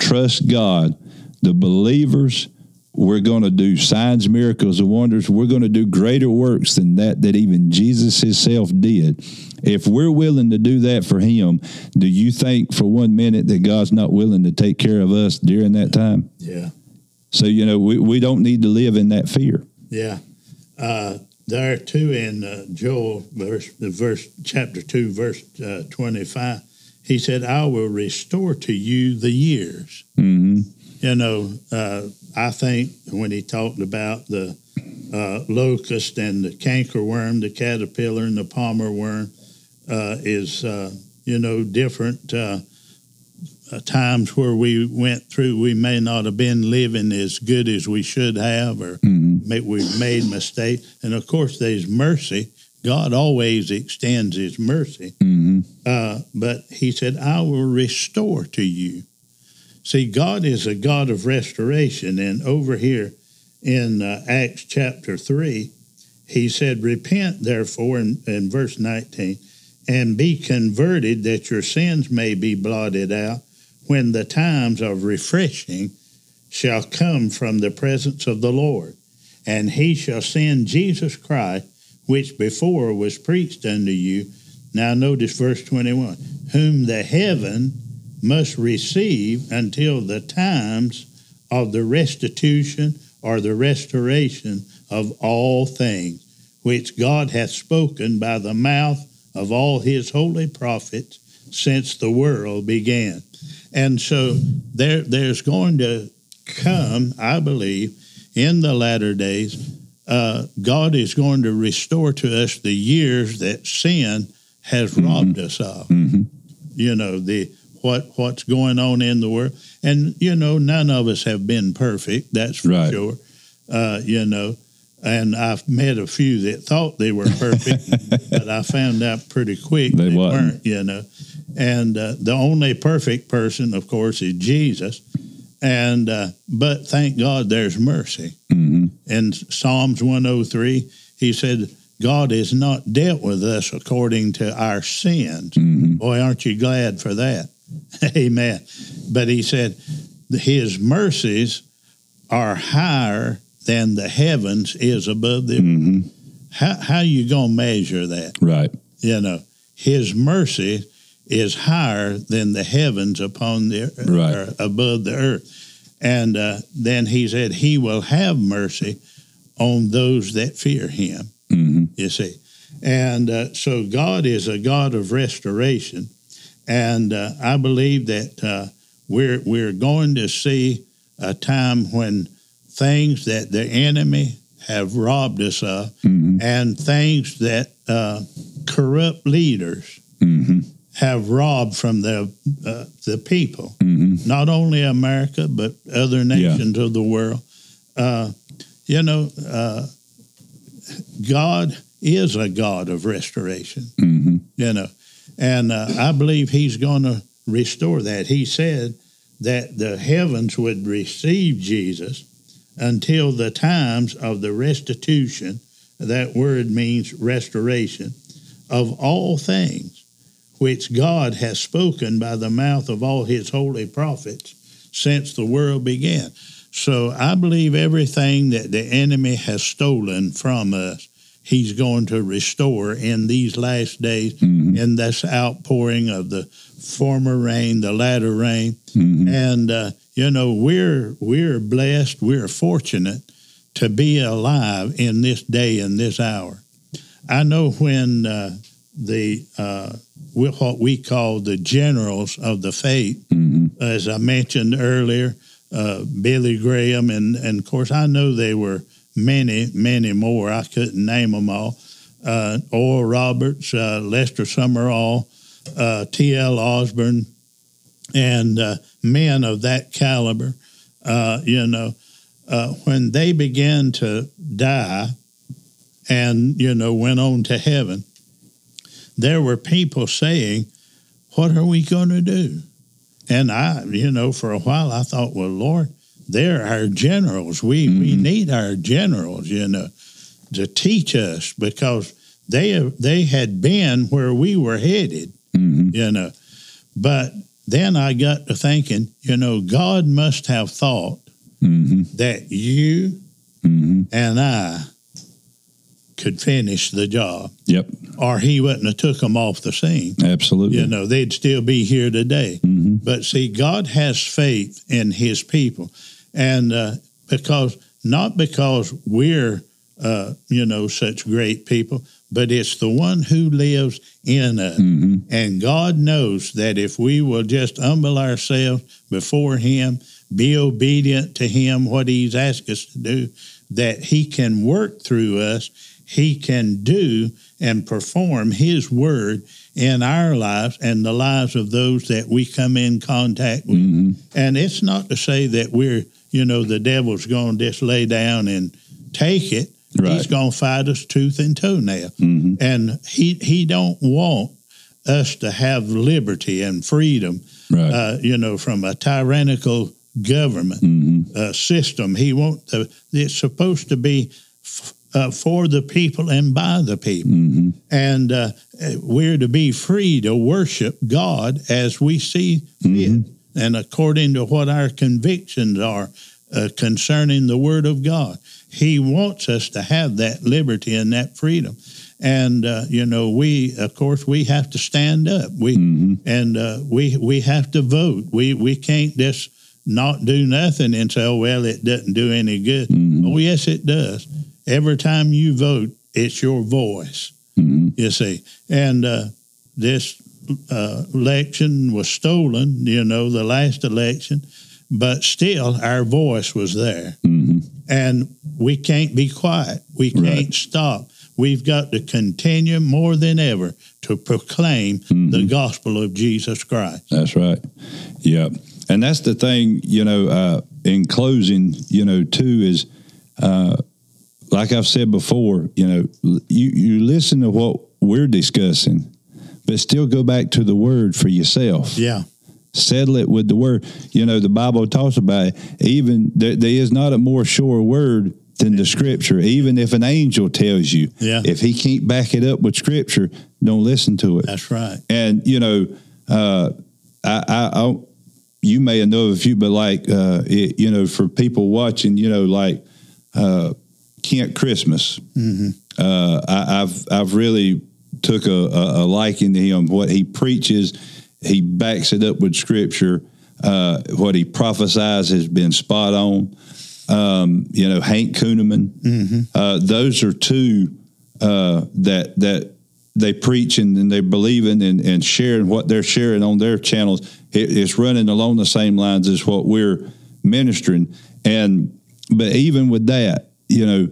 Trust God. The believers, we're going to do signs, miracles, and wonders. We're going to do greater works than that that even Jesus himself did. If we're willing to do that for him, do you think for one minute that God's not willing to take care of us during that time? Yeah. So, you know, we, we don't need to live in that fear. Yeah. Uh, there too in uh, Joel, verse, the verse chapter two, verse uh, twenty-five, he said, I will restore to you the years. Mm-hmm. You know, uh, I think when he talked about the uh, locust and the cankerworm, the caterpillar and the palmer worm uh, is, uh, you know, different uh, times where we went through. We may not have been living as good as we should have, or mm-hmm. may, we've made mistakes. And, of course, there's mercy. God always extends his mercy. Mm-hmm. Uh, but he said, I will restore to you. See, God is a God of restoration, and over here in uh, Acts chapter three, he said, repent, therefore, in, in verse nineteen, and be converted that your sins may be blotted out when the times of refreshing shall come from the presence of the Lord. And he shall send Jesus Christ, which before was preached unto you. Now notice verse twenty-one, whom the heaven must receive until the times of the restitution or the restoration of all things, which God hath spoken by the mouth of all his holy prophets since the world began. And so there, there's going to come, I believe, in the latter days, uh, God is going to restore to us the years that sin has mm-hmm. robbed us of. Mm-hmm. You know, the What what's going on in the world. And, you know, none of us have been perfect, that's for right. sure, uh, you know. And I've met a few that thought they were perfect, but I found out pretty quick they, they weren't, you know. And uh, the only perfect person, of course, is Jesus. And uh, but thank God there's mercy. Mm-hmm. In Psalms one oh three, he said, God has not dealt with us according to our sins. Mm-hmm. Boy, aren't you glad for that? Amen. But he said, his mercies are higher than the heavens is above the earth. Mm-hmm. How, how are you going to measure that? Right. You know, his mercy is higher than the heavens upon the earth, right. or above the earth. And uh, then he said, he will have mercy on those that fear him, mm-hmm. you see. And uh, so God is a God of restoration. And uh, I believe that uh, we're we're going to see a time when things that the enemy have robbed us of, mm-hmm. and things that uh, corrupt leaders mm-hmm. have robbed from the uh, the people, mm-hmm. not only America but other nations yeah. of the world. Uh, you know, uh, God is a God of restoration. Mm-hmm. You know. And uh, I believe he's going to restore that. He said that the heavens would receive Jesus until the times of the restitution, that word means restoration, of all things which God has spoken by the mouth of all his holy prophets since the world began. So I believe everything that the enemy has stolen from us, he's going to restore in these last days, mm-hmm. in this outpouring of the former rain, the latter rain. Mm-hmm. And, uh, you know, we're we're blessed, we're fortunate to be alive in this day and this hour. I know when uh, the uh, what we call the generals of the faith, mm-hmm. as I mentioned earlier, uh, Billy Graham, and, and, of course, I know they were many, many more. I couldn't name them all. Uh, Oral Roberts, uh, Lester Summerall, uh, T L Osborne, and uh, men of that caliber, uh, you know, uh, when they began to die and, you know, went on to heaven, there were people saying, what are we going to do? And I, you know, for a while I thought, well, Lord, they're our generals. We mm-hmm. we need our generals, you know, to teach us, because they they had been where we were headed, mm-hmm. you know. But then I got to thinking, you know, God must have thought mm-hmm. that you mm-hmm. and I could finish the job. Yep. Or he wouldn't have took them off the scene. Absolutely. You know, they'd still be here today. Mm-hmm. But see, God has faith in his people. And uh, because, not because we're uh, you know, such great people, but it's the one who lives in us. Mm-hmm. And God knows that if we will just humble ourselves before him, be obedient to him, what he's asked us to do, that he can work through us, he can do and perform his word in our lives and the lives of those that we come in contact with. Mm-hmm. And it's not to say that we're, you know, the devil's going to just lay down and take it. Right. He's going to fight us tooth and toenail. Mm-hmm. And he he don't want us to have liberty and freedom, right. uh, you know, from a tyrannical government mm-hmm. uh, system. He won't, uh, it's supposed to be f- uh, for the people and by the people. Mm-hmm. And uh, we're to be free to worship God as we see mm-hmm. fit and according to what our convictions are uh, concerning the Word of God. He wants us to have that liberty and that freedom. And, uh, you know, we, of course, we have to stand up. We mm-hmm. And uh, we we have to vote. We we can't just not do nothing and say, oh, well, it doesn't do any good. Mm-hmm. Oh, yes, it does. Every time you vote, it's your voice, mm-hmm. you see. And uh, this uh, election was stolen, you know, the last election, but still our voice was there. Mm-hmm. And we can't be quiet. We can't right. stop. We've got to continue more than ever to proclaim mm-hmm. the gospel of Jesus Christ. That's right. Yep. And that's the thing, you know, uh, in closing, you know, too, is uh, like I've said before, you know, you, you listen to what we're discussing, but still go back to the word for yourself. Yeah. Settle it with the word. You know, the Bible talks about it. Even there, there is not a more sure word than the scripture. Even if an angel tells you, yeah. if he can't back it up with scripture, don't listen to it. That's right. And, you know, uh, I, I, I you may know a few, but like, uh, it, you know, for people watching, you know, like uh, Kent Christmas, mm-hmm. uh, I, I've I've really took a, a, a liking to him. What he preaches, he backs it up with scripture. Uh, what he prophesies has been spot on. Um, you know, Hank Kuhneman, mm-hmm. uh, those are two uh, that that. They preach and, and they're believing and, and sharing what they're sharing on their channels. It, it's running along the same lines as what we're ministering. And, but even with that, you know,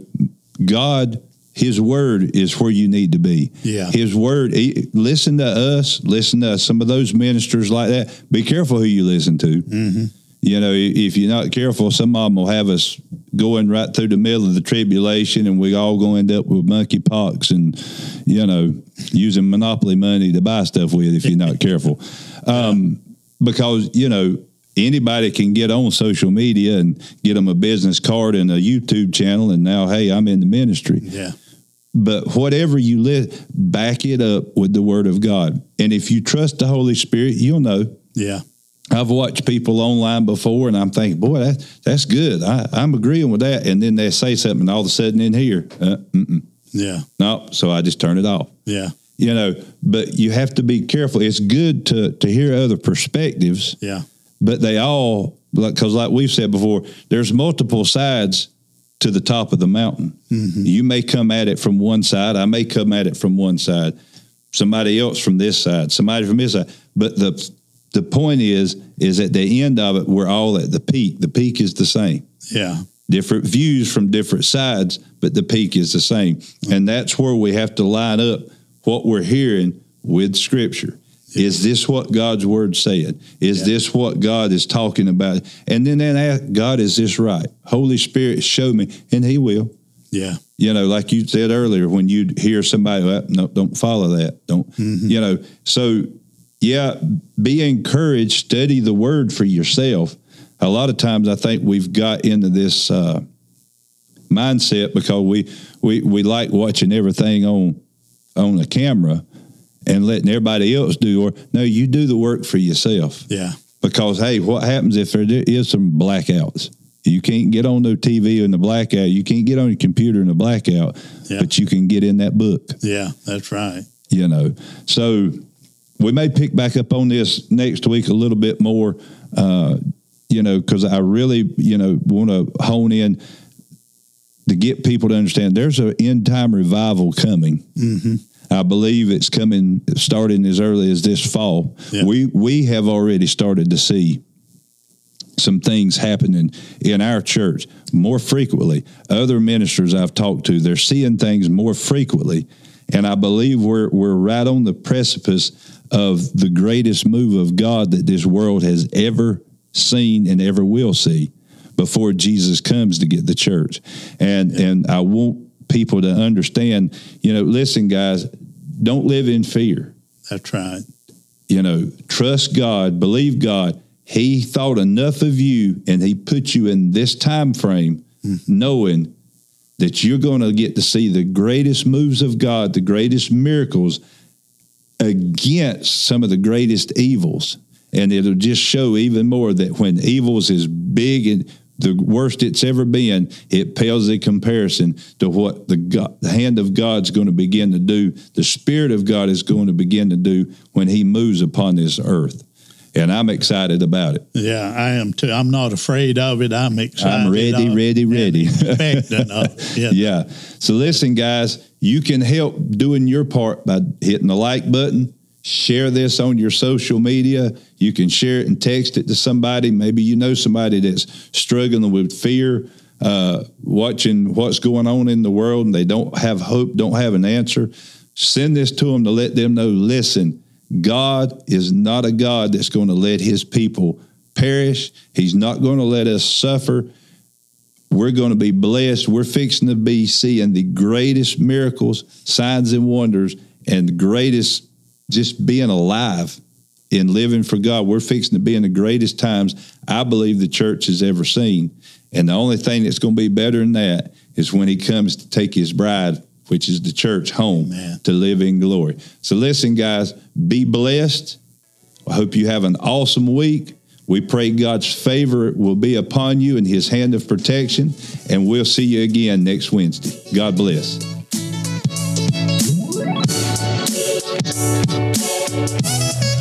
God, his word is where you need to be. Yeah. His word, he, listen to us, listen to us. Some of those ministers like that, be careful who you listen to. Mm-hmm. You know, if you're not careful, some of them will have us going right through the middle of the tribulation, and we all going to end up with monkeypox and, you know, using monopoly money to buy stuff with if you're not careful. Um, because, you know, anybody can get on social media and get them a business card and a YouTube channel, and now, hey, I'm in the ministry. Yeah. But whatever you live, back it up with the Word of God. And if you trust the Holy Spirit, you'll know. Yeah. I've watched people online before, and I'm thinking, boy, that, that's good. I, I'm agreeing with that. And then they say something, and all of a sudden in here, uh, mm-mm. Yeah. No, so I just turn it off. Yeah. You know, but you have to be careful. It's good to, to hear other perspectives. Yeah. But they all, because like we've said before, there's multiple sides to the top of the mountain. Mm-hmm. You may come at it from one side. I may come at it from one side. Somebody else from this side. Somebody from this side. But the... The point is, is at the end of it, we're all at the peak. The peak is the same. Yeah. Different views from different sides, but the peak is the same. Mm-hmm. And that's where we have to line up what we're hearing with Scripture. Yeah. Is this what God's Word said? Is yeah. this what God is talking about? And then, then ask, God, is this right? Holy Spirit, show me. And he will. Yeah. You know, like you said earlier, when you hear somebody, well, no, don't follow that. Don't, mm-hmm. you know, so... Yeah, be encouraged, study the word for yourself. A lot of times I think we've got into this uh, mindset because we, we we like watching everything on on a camera and letting everybody else do. Or no, you do the work for yourself. Yeah. Because, hey, what happens if there is some blackouts? You can't get on the T V in the blackout. You can't get on your computer in the blackout, yeah. but you can get in that book. Yeah, that's right. You know, so... We may pick back up on this next week a little bit more, uh, you know, because I really, you know, want to hone in. to get people to understand there's an end-time revival coming. Mm-hmm. I believe it's coming, starting as early as this fall. Yeah. We we have already started to see some things happening in our church more frequently. Other ministers I've talked to, they're seeing things more frequently, and I believe we're we're right on the precipice of the greatest move of God that this world has ever seen and ever will see before Jesus comes to get the church. And yeah. and I want people to understand, you know, listen, guys, don't live in fear. That's right. You know, trust God, believe God. He thought enough of you, and he put you in this time frame, mm. knowing that you're going to get to see the greatest moves of God, the greatest miracles against some of the greatest evils. And it'll just show even more that when evils is big and the worst it's ever been, it pales in comparison to what the, God, the hand of God's going to begin to do, the Spirit of God is going to begin to do when he moves upon this earth. And I'm excited about it. Yeah, I am too. I'm not afraid of it. I'm excited. I'm ready, I'm ready, ready. Expectant of it. Yeah. yeah. So listen, guys, you can help doing your part by hitting the like button. Share this on your social media. You can share it and text it to somebody. Maybe you know somebody that's struggling with fear, uh, watching what's going on in the world, and they don't have hope, don't have an answer. Send this to them to let them know, listen, God is not a God that's going to let his people perish. He's not going to let us suffer. We're going to be blessed. We're fixing to be seeing the greatest miracles, signs, and wonders, and the greatest just being alive and living for God. We're fixing to be in the greatest times I believe the church has ever seen. And the only thing that's going to be better than that is when he comes to take his bride, which is the church, home. Amen. To live in glory. So listen, guys, be blessed. I hope you have an awesome week. We pray God's favor will be upon you and his hand of protection. And we'll see you again next Wednesday. God bless. We'll be right back.